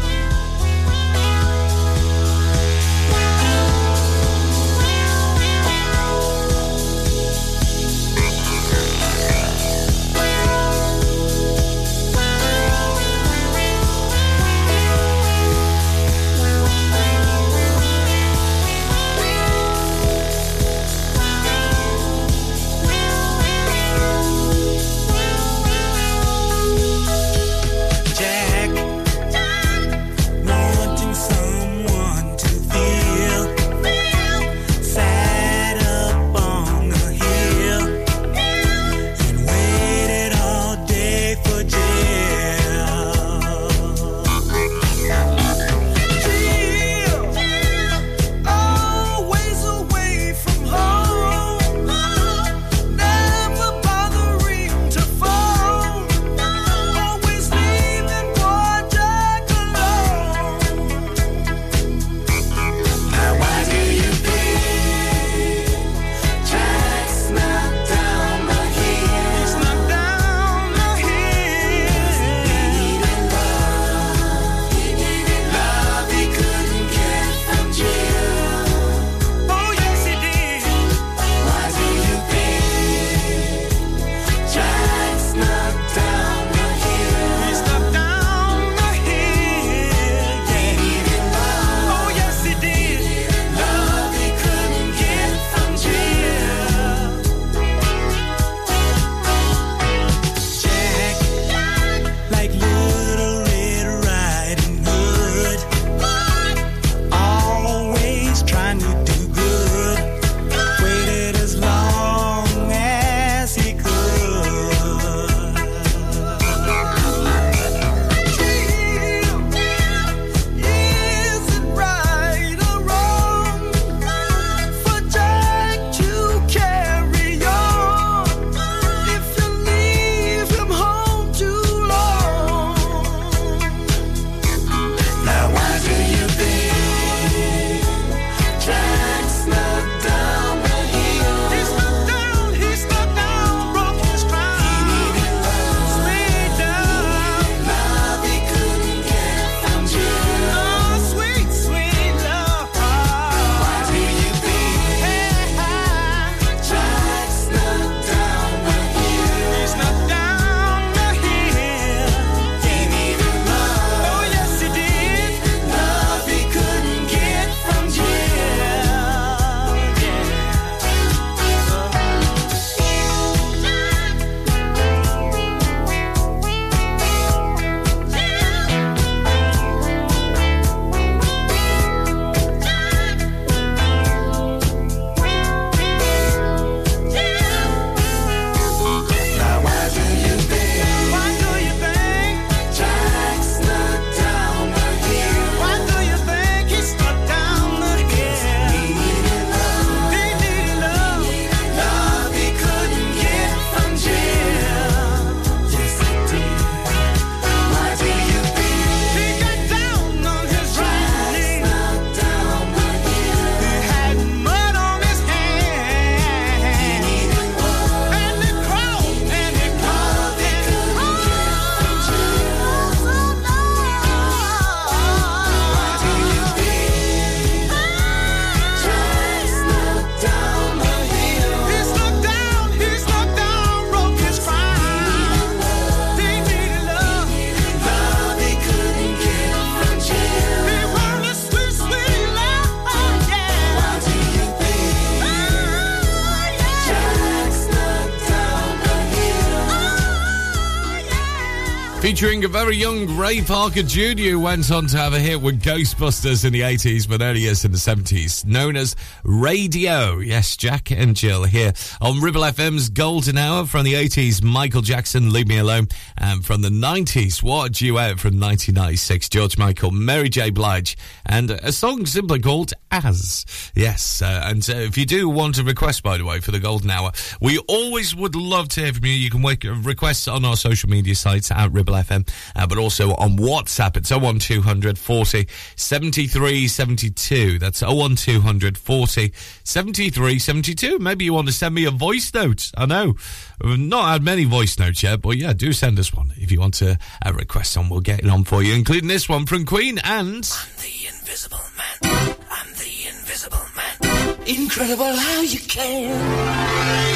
featuring a very young Ray Parker Junior who went on to have a hit with Ghostbusters in the eighties, but earlier in the seventies, known as Radio. Yes, Jack and Jill here on Ribble F M's Golden Hour. From the eighties, Michael Jackson, Leave Me Alone. And from the nineties, what a duet from nineteen ninety-six, George Michael, Mary J. Blige, and a song simply called As. Yes, uh, and uh, if you do want a request, by the way, for the Golden Hour, we always would love to hear from you. You can make requests on our social media sites at Ribble F M, uh, but also on WhatsApp. It's oh one two hundred forty seventy-three seventy-two. That's oh one two hundred forty seventy-three seventy-two. Maybe you want to send me a voice note. I know, we've not had many voice notes yet, but yeah, do send us one if you want to uh, request one. We'll get it on for you, including this one from Queen and... I'm the Invisible Man. I'm the Invisible Man. Incredible how you can...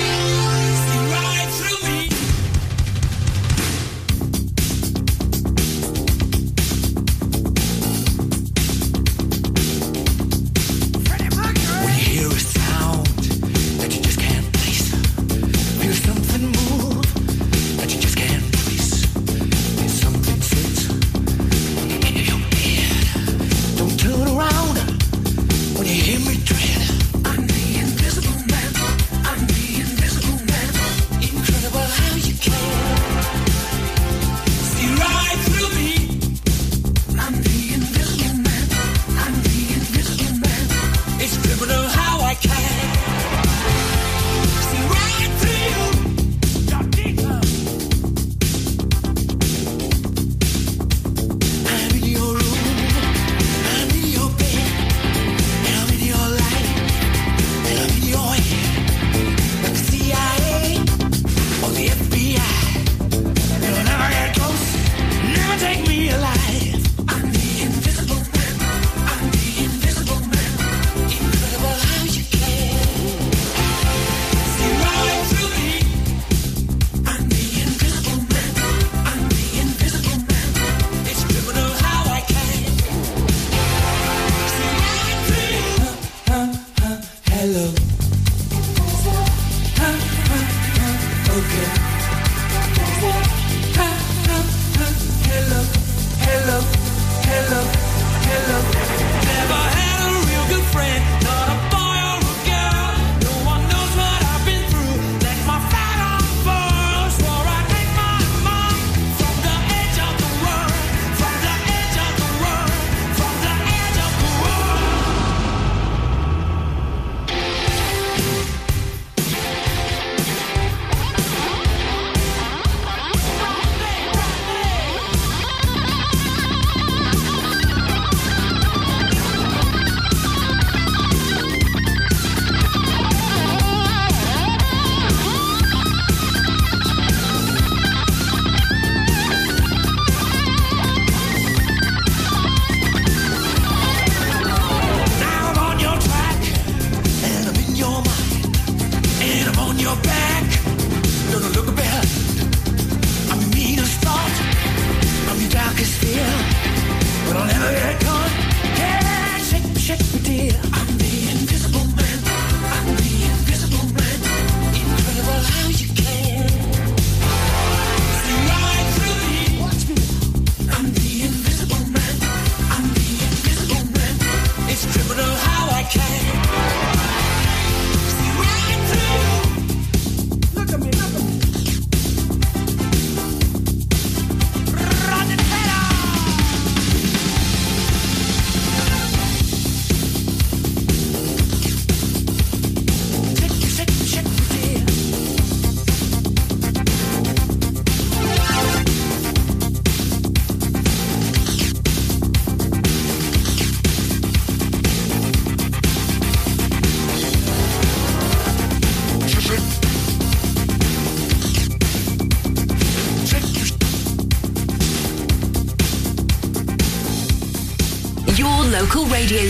Radio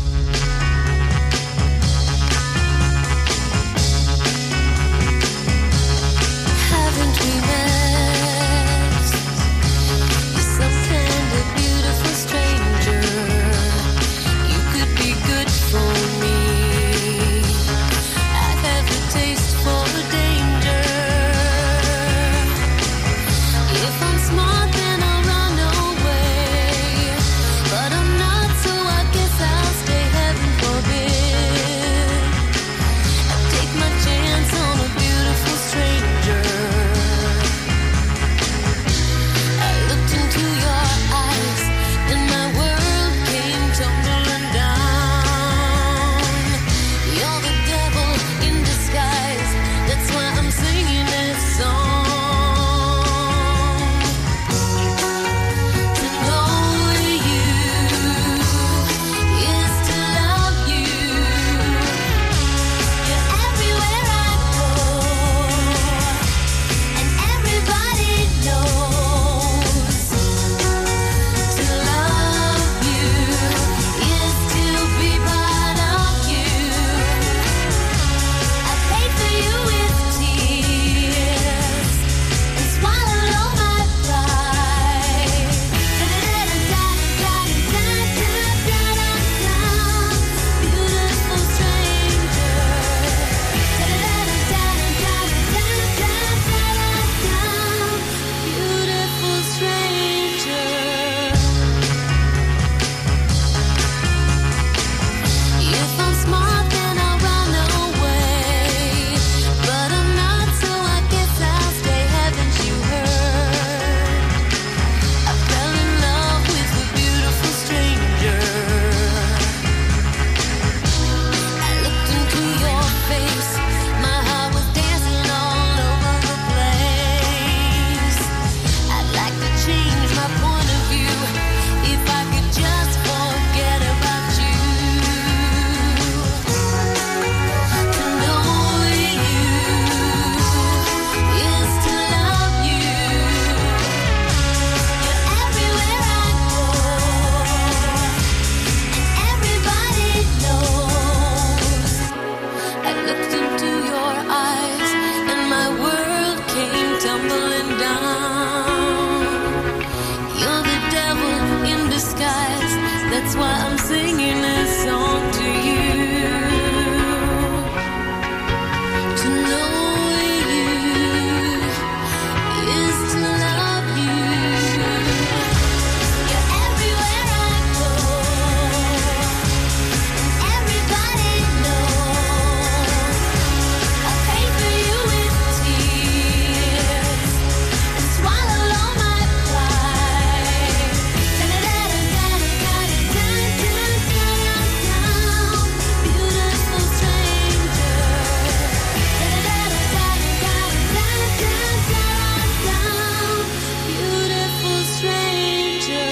singing a song to you, to know you is to love you. You're everywhere I go, everybody knows, I pray for you with tears, and swallow all my pride. Da-da-da-da-da-da-da-da-da-da, beautiful stranger. Beautiful stranger.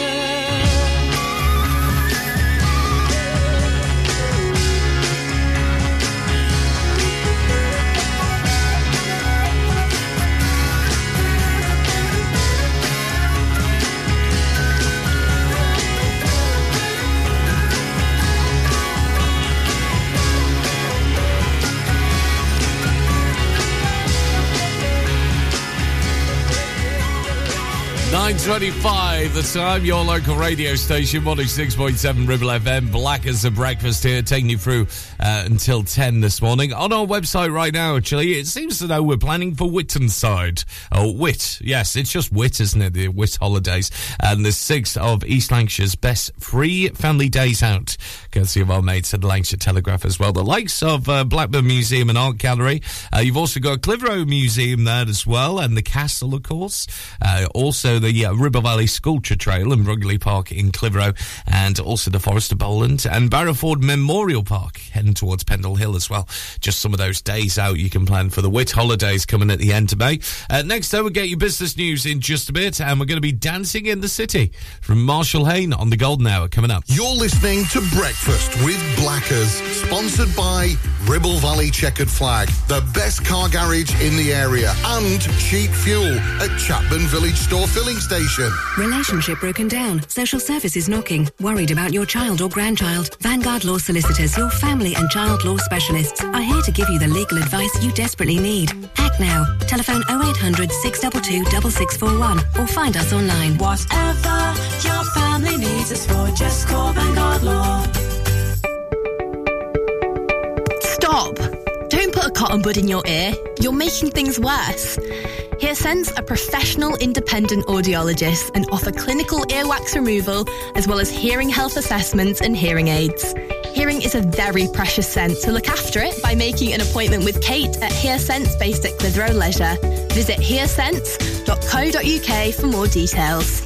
nine twenty-five, the time, your local radio station, one oh six point seven Ribble F M, black as the breakfast here, taking you through uh, until ten this morning. On our website right now, actually, it seems to know we're planning for Whitsuntide. Oh, Whit, yes, it's just Whit, isn't it, the Whit holidays. And the sixth of East Lancashire's best free family days out, courtesy of our mates at the Lancashire Telegraph as well. The likes of uh, Blackburn Museum and Art Gallery. Uh, you've also got Clitheroe Museum there as well, and the castle, of course. Uh, also, the uh, Ribble Valley Sculpture Trail in Wrigley Park in Clitheroe, and also the Forest of Bowland and Barrowford Memorial Park, heading towards Pendle Hill as well. Just some of those days out you can plan for the Whit holidays coming at the end of May. Uh, next time we'll get you business news in just a bit, and we're going to be dancing in the city from Marshall Hayne on the Golden Hour coming up. You're listening to Breakfast with Blackers, sponsored by Ribble Valley Checkered Flag, the best car garage in the area, and cheap fuel at Chapman Village Store Filling Station. Relationship broken down, social services knocking, worried about your child or grandchild? Vanguard Law Solicitors, your family and child law specialists, are here to give you the legal advice you desperately need. Act now. Telephone oh eight hundred, six two two, six six four one or find us online. Whatever your family needs us for, just call Vanguard Law. Stop! Don't put a cotton bud in your ear. You're making things worse. HearSense are professional independent audiologists and offer clinical earwax removal as well as hearing health assessments and hearing aids. Hearing is a very precious sense, so look after it by making an appointment with Kate at HearSense based at Clitheroe Leisure. Visit hear sense dot co dot u k for more details.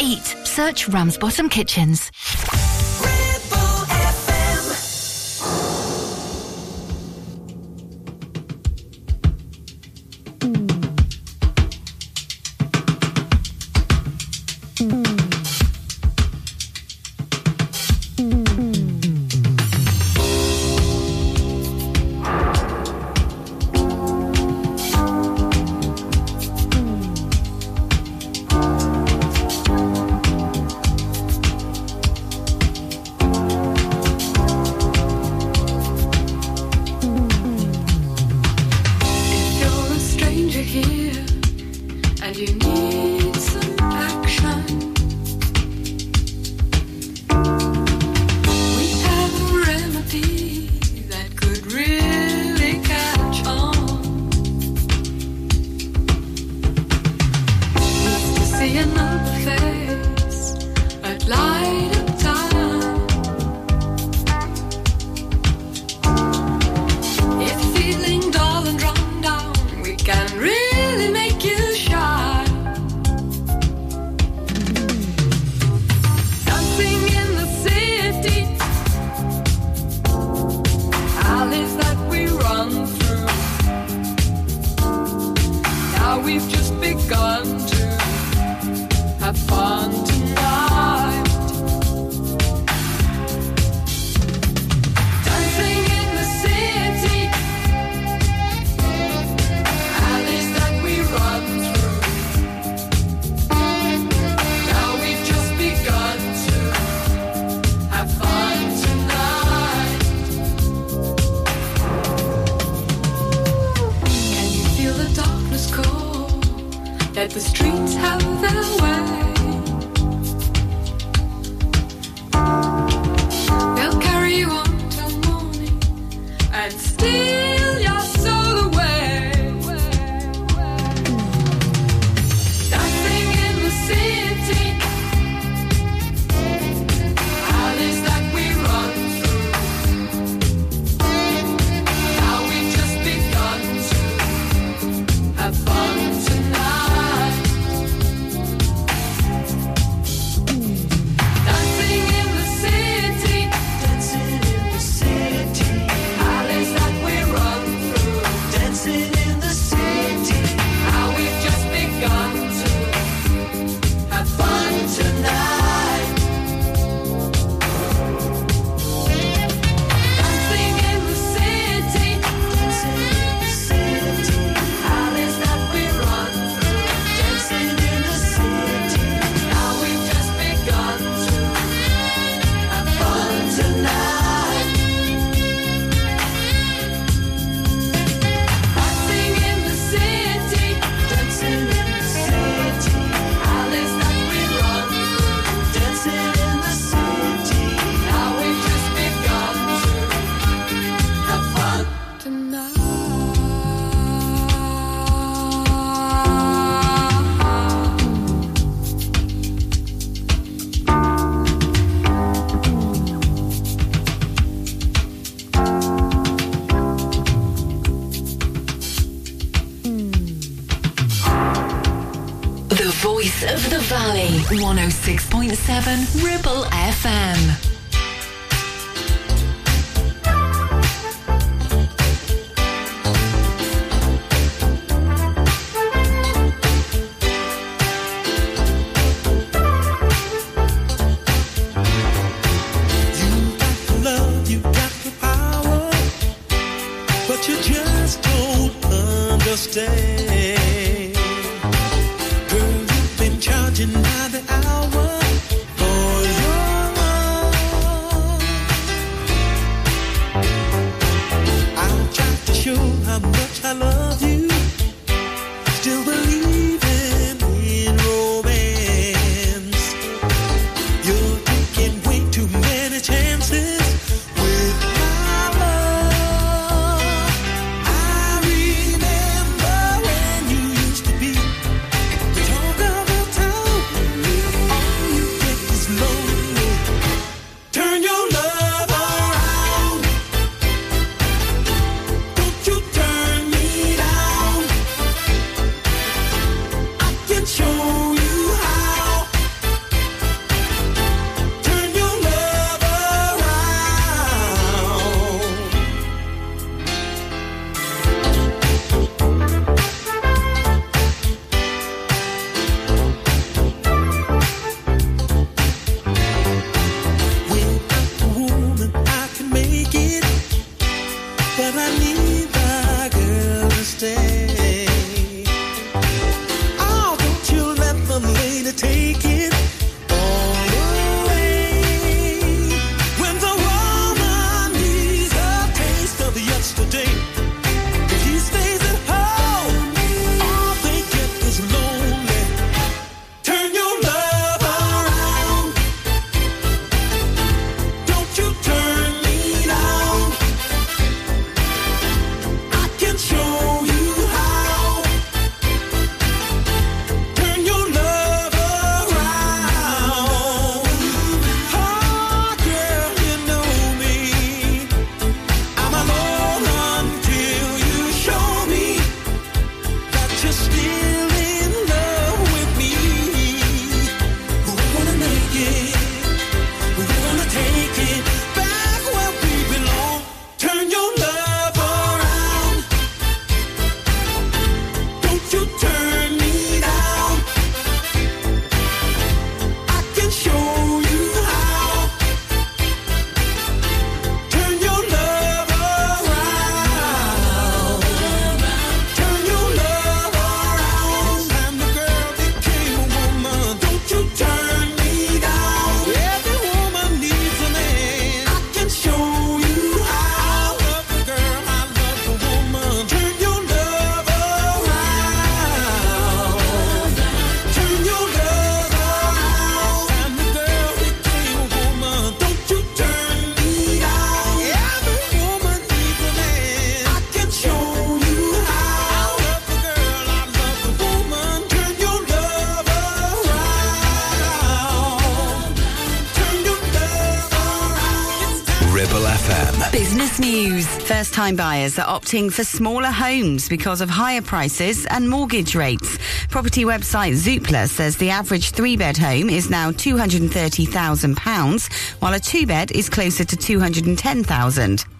eat. Search Ramsbottom Kitchens. we've just begun to have fun tonight. Dancing in the city, alleys that we run through. Now we've just begun to have fun tonight. Can you feel the darkness call? Let the streets have their way. They'll carry you on till morning and steal your soul away. Dancing in the city, alleys that we run through. Now we've just begun to have fun tonight. one oh six point seven Ribble F M. Business news. First-time buyers are opting for smaller homes because of higher prices and mortgage rates. Property website Zoopla says the average three-bed home is now two hundred thirty thousand pounds, while a two-bed is closer to two hundred ten thousand pounds.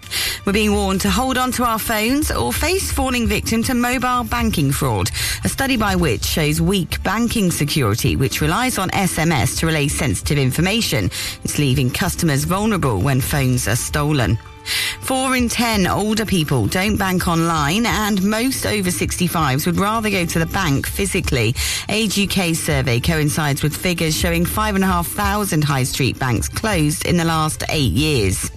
We're being warned to hold on to our phones or face falling victim to mobile banking fraud. A study by which shows weak banking security, which relies on S M S to relay sensitive information. It's leaving customers vulnerable when phones are stolen. Four in ten older people don't bank online, and most over sixty-fives would rather go to the bank physically. Age U K survey coincides with figures showing five thousand five hundred high street banks closed in the last eight years.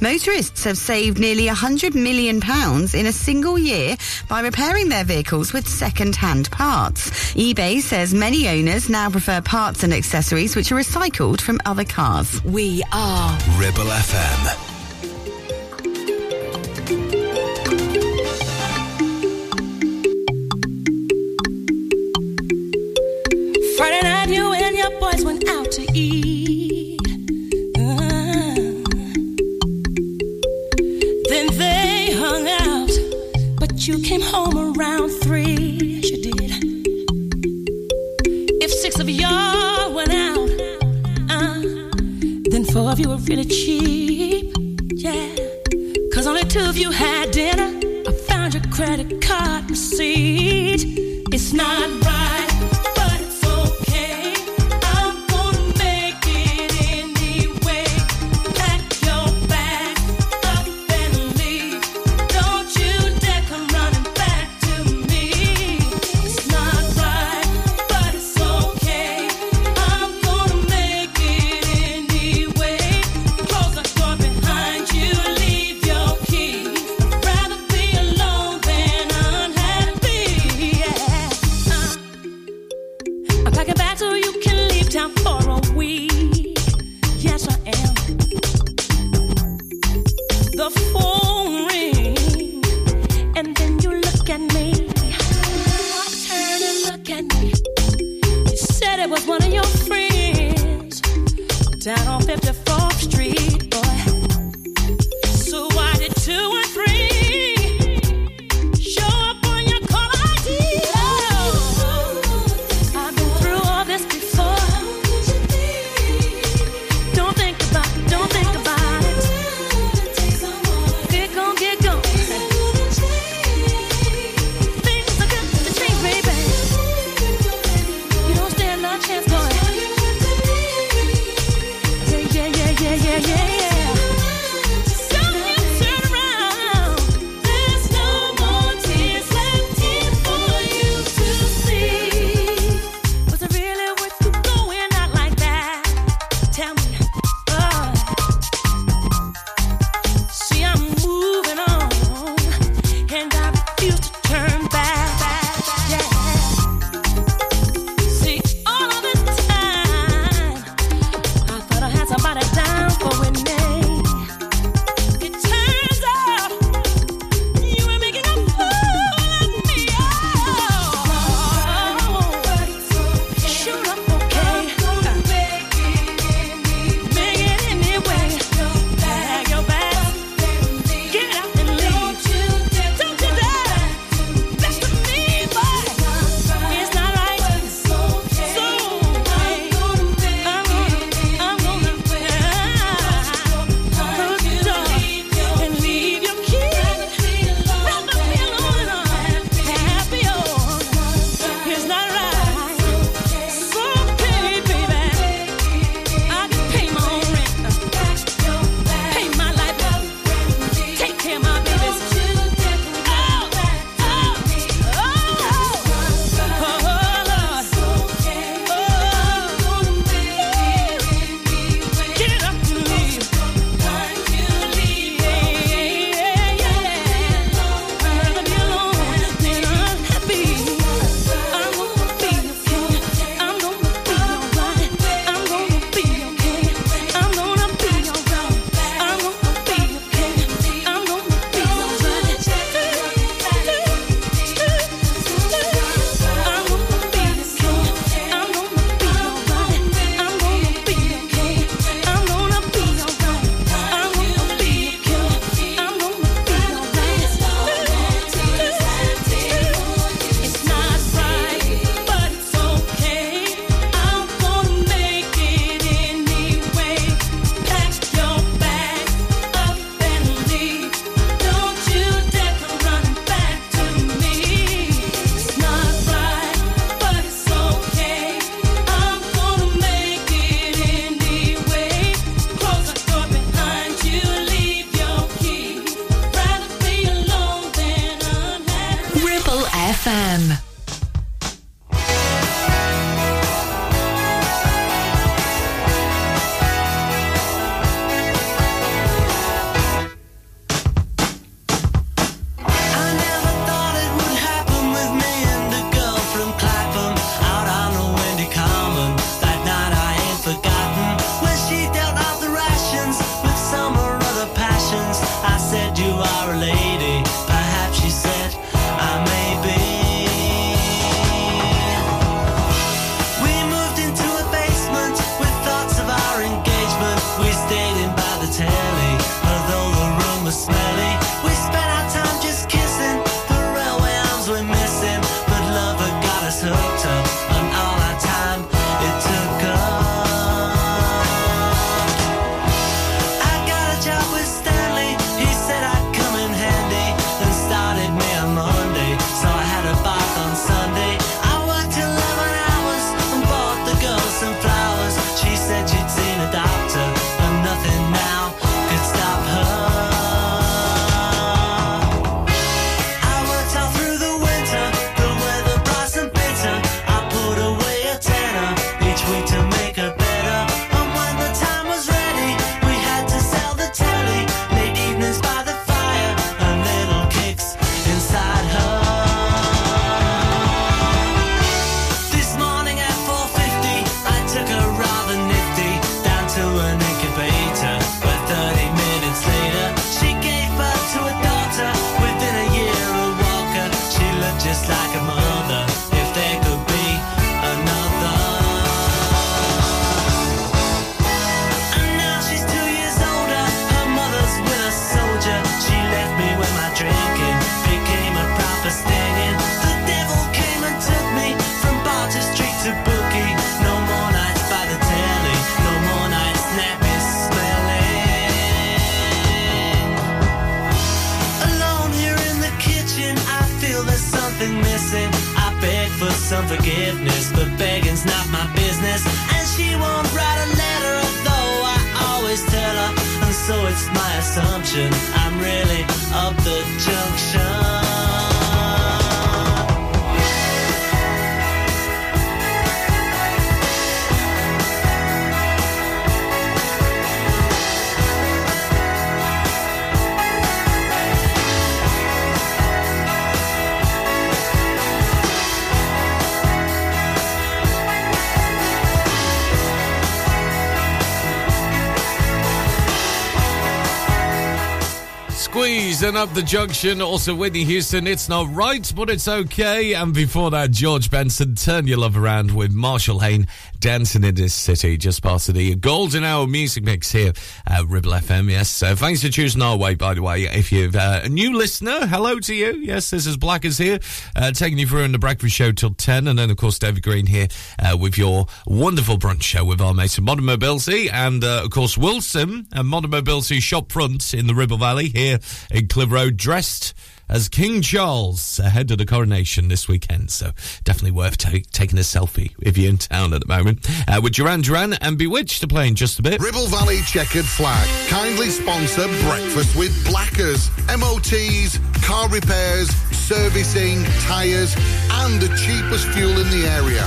Motorists have saved nearly one hundred million pounds in a single year by repairing their vehicles with second-hand parts. eBay says many owners now prefer parts and accessories which are recycled from other cars. We are Ribble F M. Friday night, you and your boys went out to eat. Uh, then they hung out, but you came home around three. Yes, you did. If six of y'all went out, uh, then four of you were really cheap. Yeah, 'cause only two of you had dinner. I found your credit card receipt. It's not right. Yeah. something missing. I beg for some forgiveness, but begging's not my business. And she won't write a letter, though I always tell her. And so it's my assumption I'm really up the junction. Squeeze and Up the Junction, also Whitney Houston, It's Not Right, But It's Okay. And before that, George Benson, Turn Your Love Around with Marshall Hayne, Dancing in This City, just past the golden hour music mix here at Ribble F M. Yes, so thanks for choosing our way, by the way. If you're uh, a new listener, hello to you. Yes, this is Blackers here, uh, taking you through in the breakfast show till ten. And then, of course, David Green here uh, with your wonderful brunch show with our mates at Modern Mobility. And, uh, of course, Wilson and Modern Mobility shop front in the Ribble Valley here in Clitheroe, dressed as King Charles ahead of the coronation this weekend. So definitely worth t- taking a selfie if you're in town at the moment. Uh, with Duran Duran and Bewitched to play in just a bit. Ribble Valley Checkered Flag kindly sponsor Breakfast with Blackers, M O Ts, car repairs, servicing, tyres and the cheapest fuel in the area.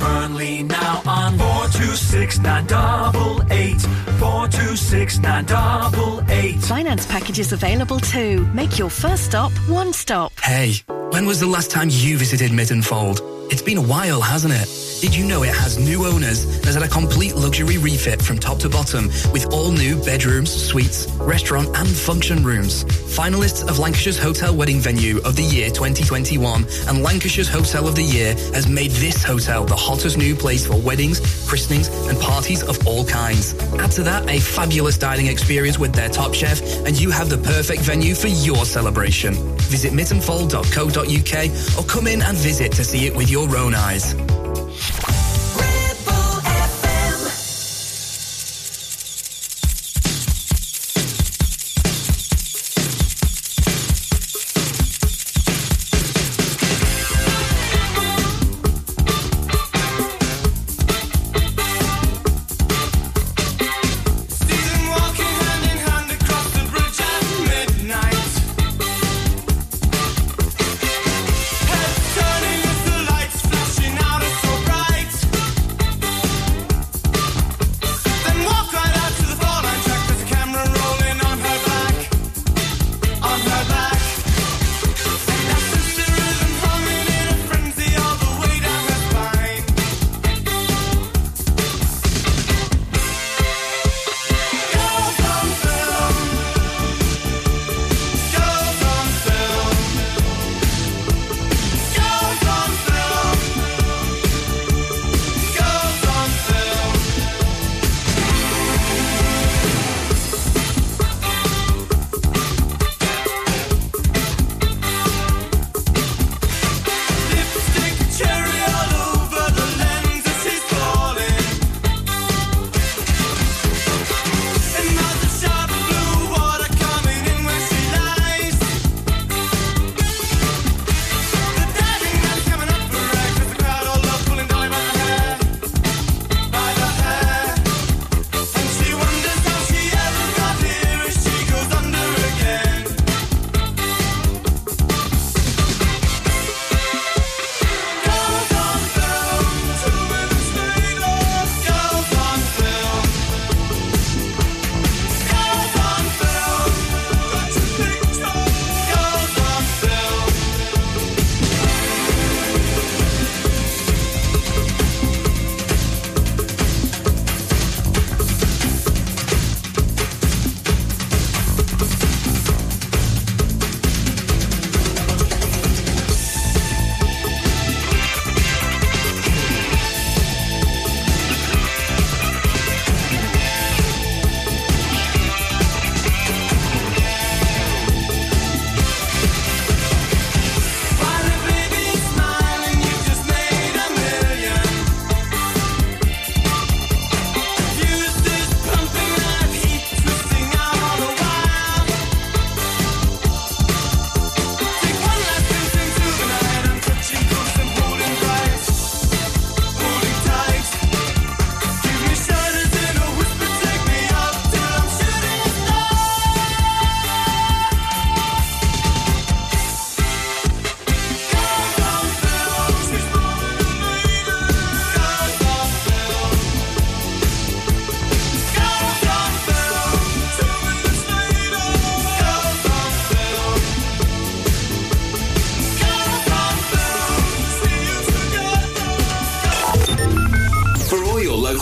Burnley now on four two six, nine eight eight. four two six, nine eight eight. Finance packages available too. Make your first stop One Stop. Hey, when was the last time you visited Mittenfold? It's been a while, hasn't it? Did you know it has new owners and has had a complete luxury refit from top to bottom with all new bedrooms, suites, restaurant and function rooms? Finalists of Lancashire's Hotel Wedding Venue of the Year twenty twenty-one and Lancashire's Hotel of the Year has made this hotel the hottest new place for weddings, christenings and parties of all kinds. Add to that a fabulous dining experience with their top chef and you have the perfect venue for your celebration. Visit mittenfold dot co dot u k or come in and visit to see it with your own eyes. Out of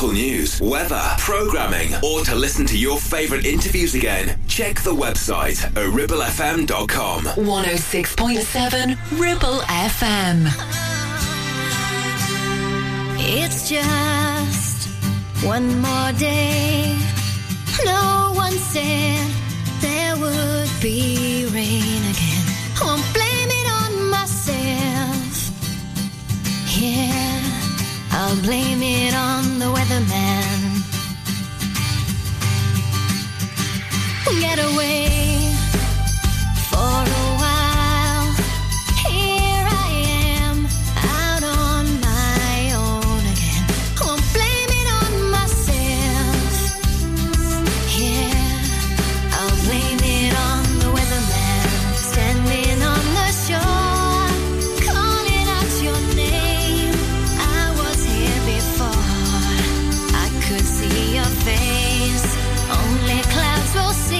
local news, weather, programming, or to listen to your favourite interviews again, check the website at ribble f m dot com. one oh six point seven Ribble F M. It's just one more day. No one said there would be rain again. Won't blame it on myself. Yeah, I'll blame it on the weatherman. Get away for a while. Here I am, out on my own again. Won't blame it on myself. Yeah, I'll blame it on the weatherman. Standing on the shore, calling out your name. I was here before, I could see your face. Only clouds will see.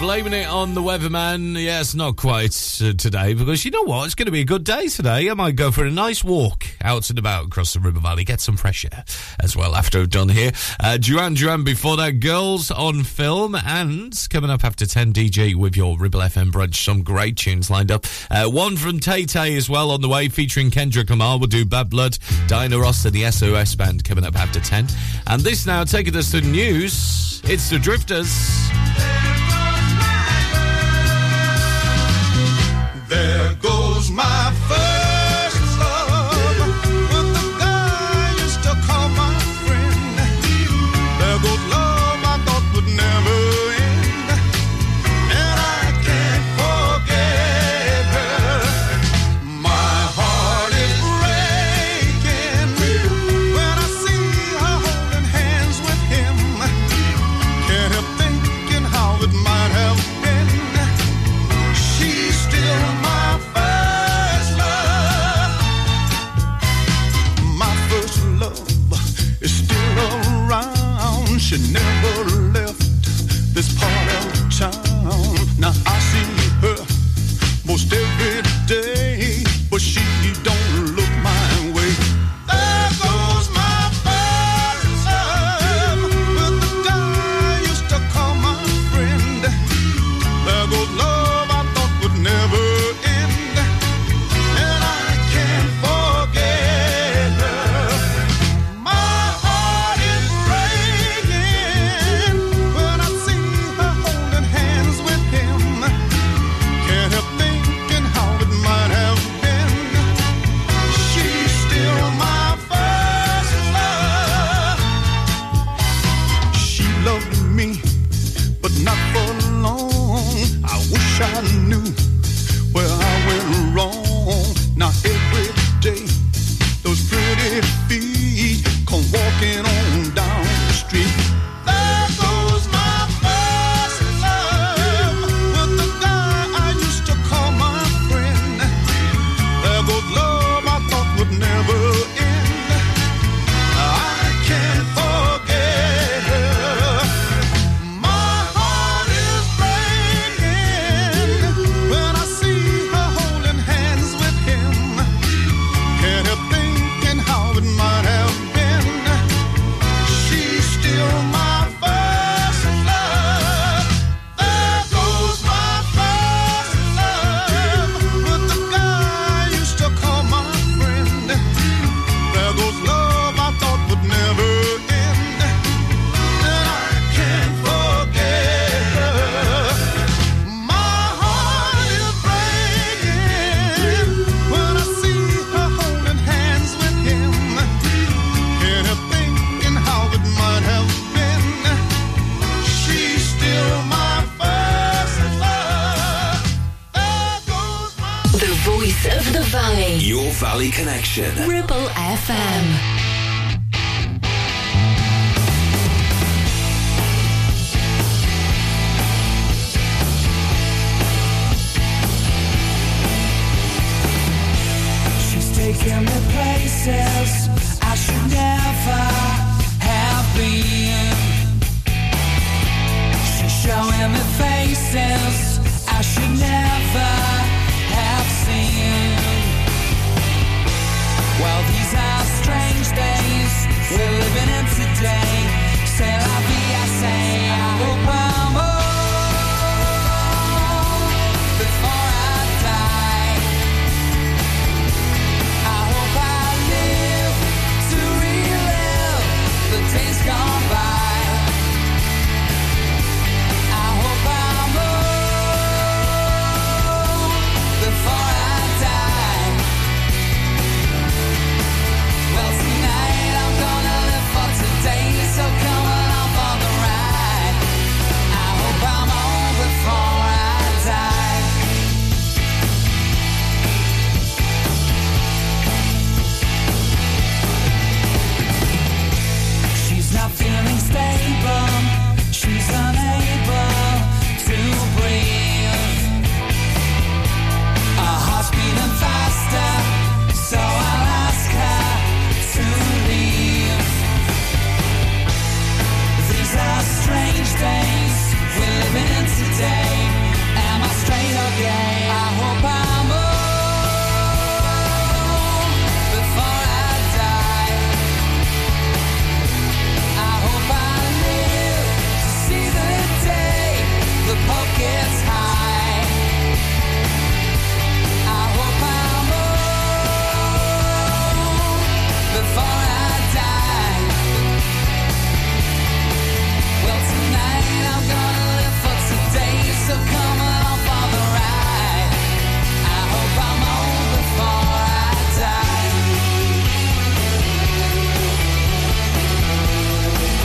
Blaming it on the weatherman. Yes, not quite uh, today, because you know what? It's going to be a good day today. I might go for a nice walk out and about across the River Valley, get some fresh air as well after we've done here. Uh, Duran Duran before that, Girls on Film, and coming up after ten, D J with your Ribble F M brunch. Some great tunes lined up. Uh, one from Tay Tay as well on the way, featuring Kendrick Lamar. We'll do Bad Blood, Dinah Ross and the S O S Band coming up after ten. And this now, taking us to the news, it's the Drifters. There goes my first love, but the guy you still call my friend. There goes love I thought would never end, and I can't forget her. My heart is breaking when I see her holding hands with him. Can't help thinking how it might have been. She's still she never left this part of town. Now I see her most every day, but she don't look my way. There goes my first love, with the guy I used to call my friend. There goes love I thought would never end, and I can't forget her. My heart is breaking Connection. Ribble F M. Days gone by.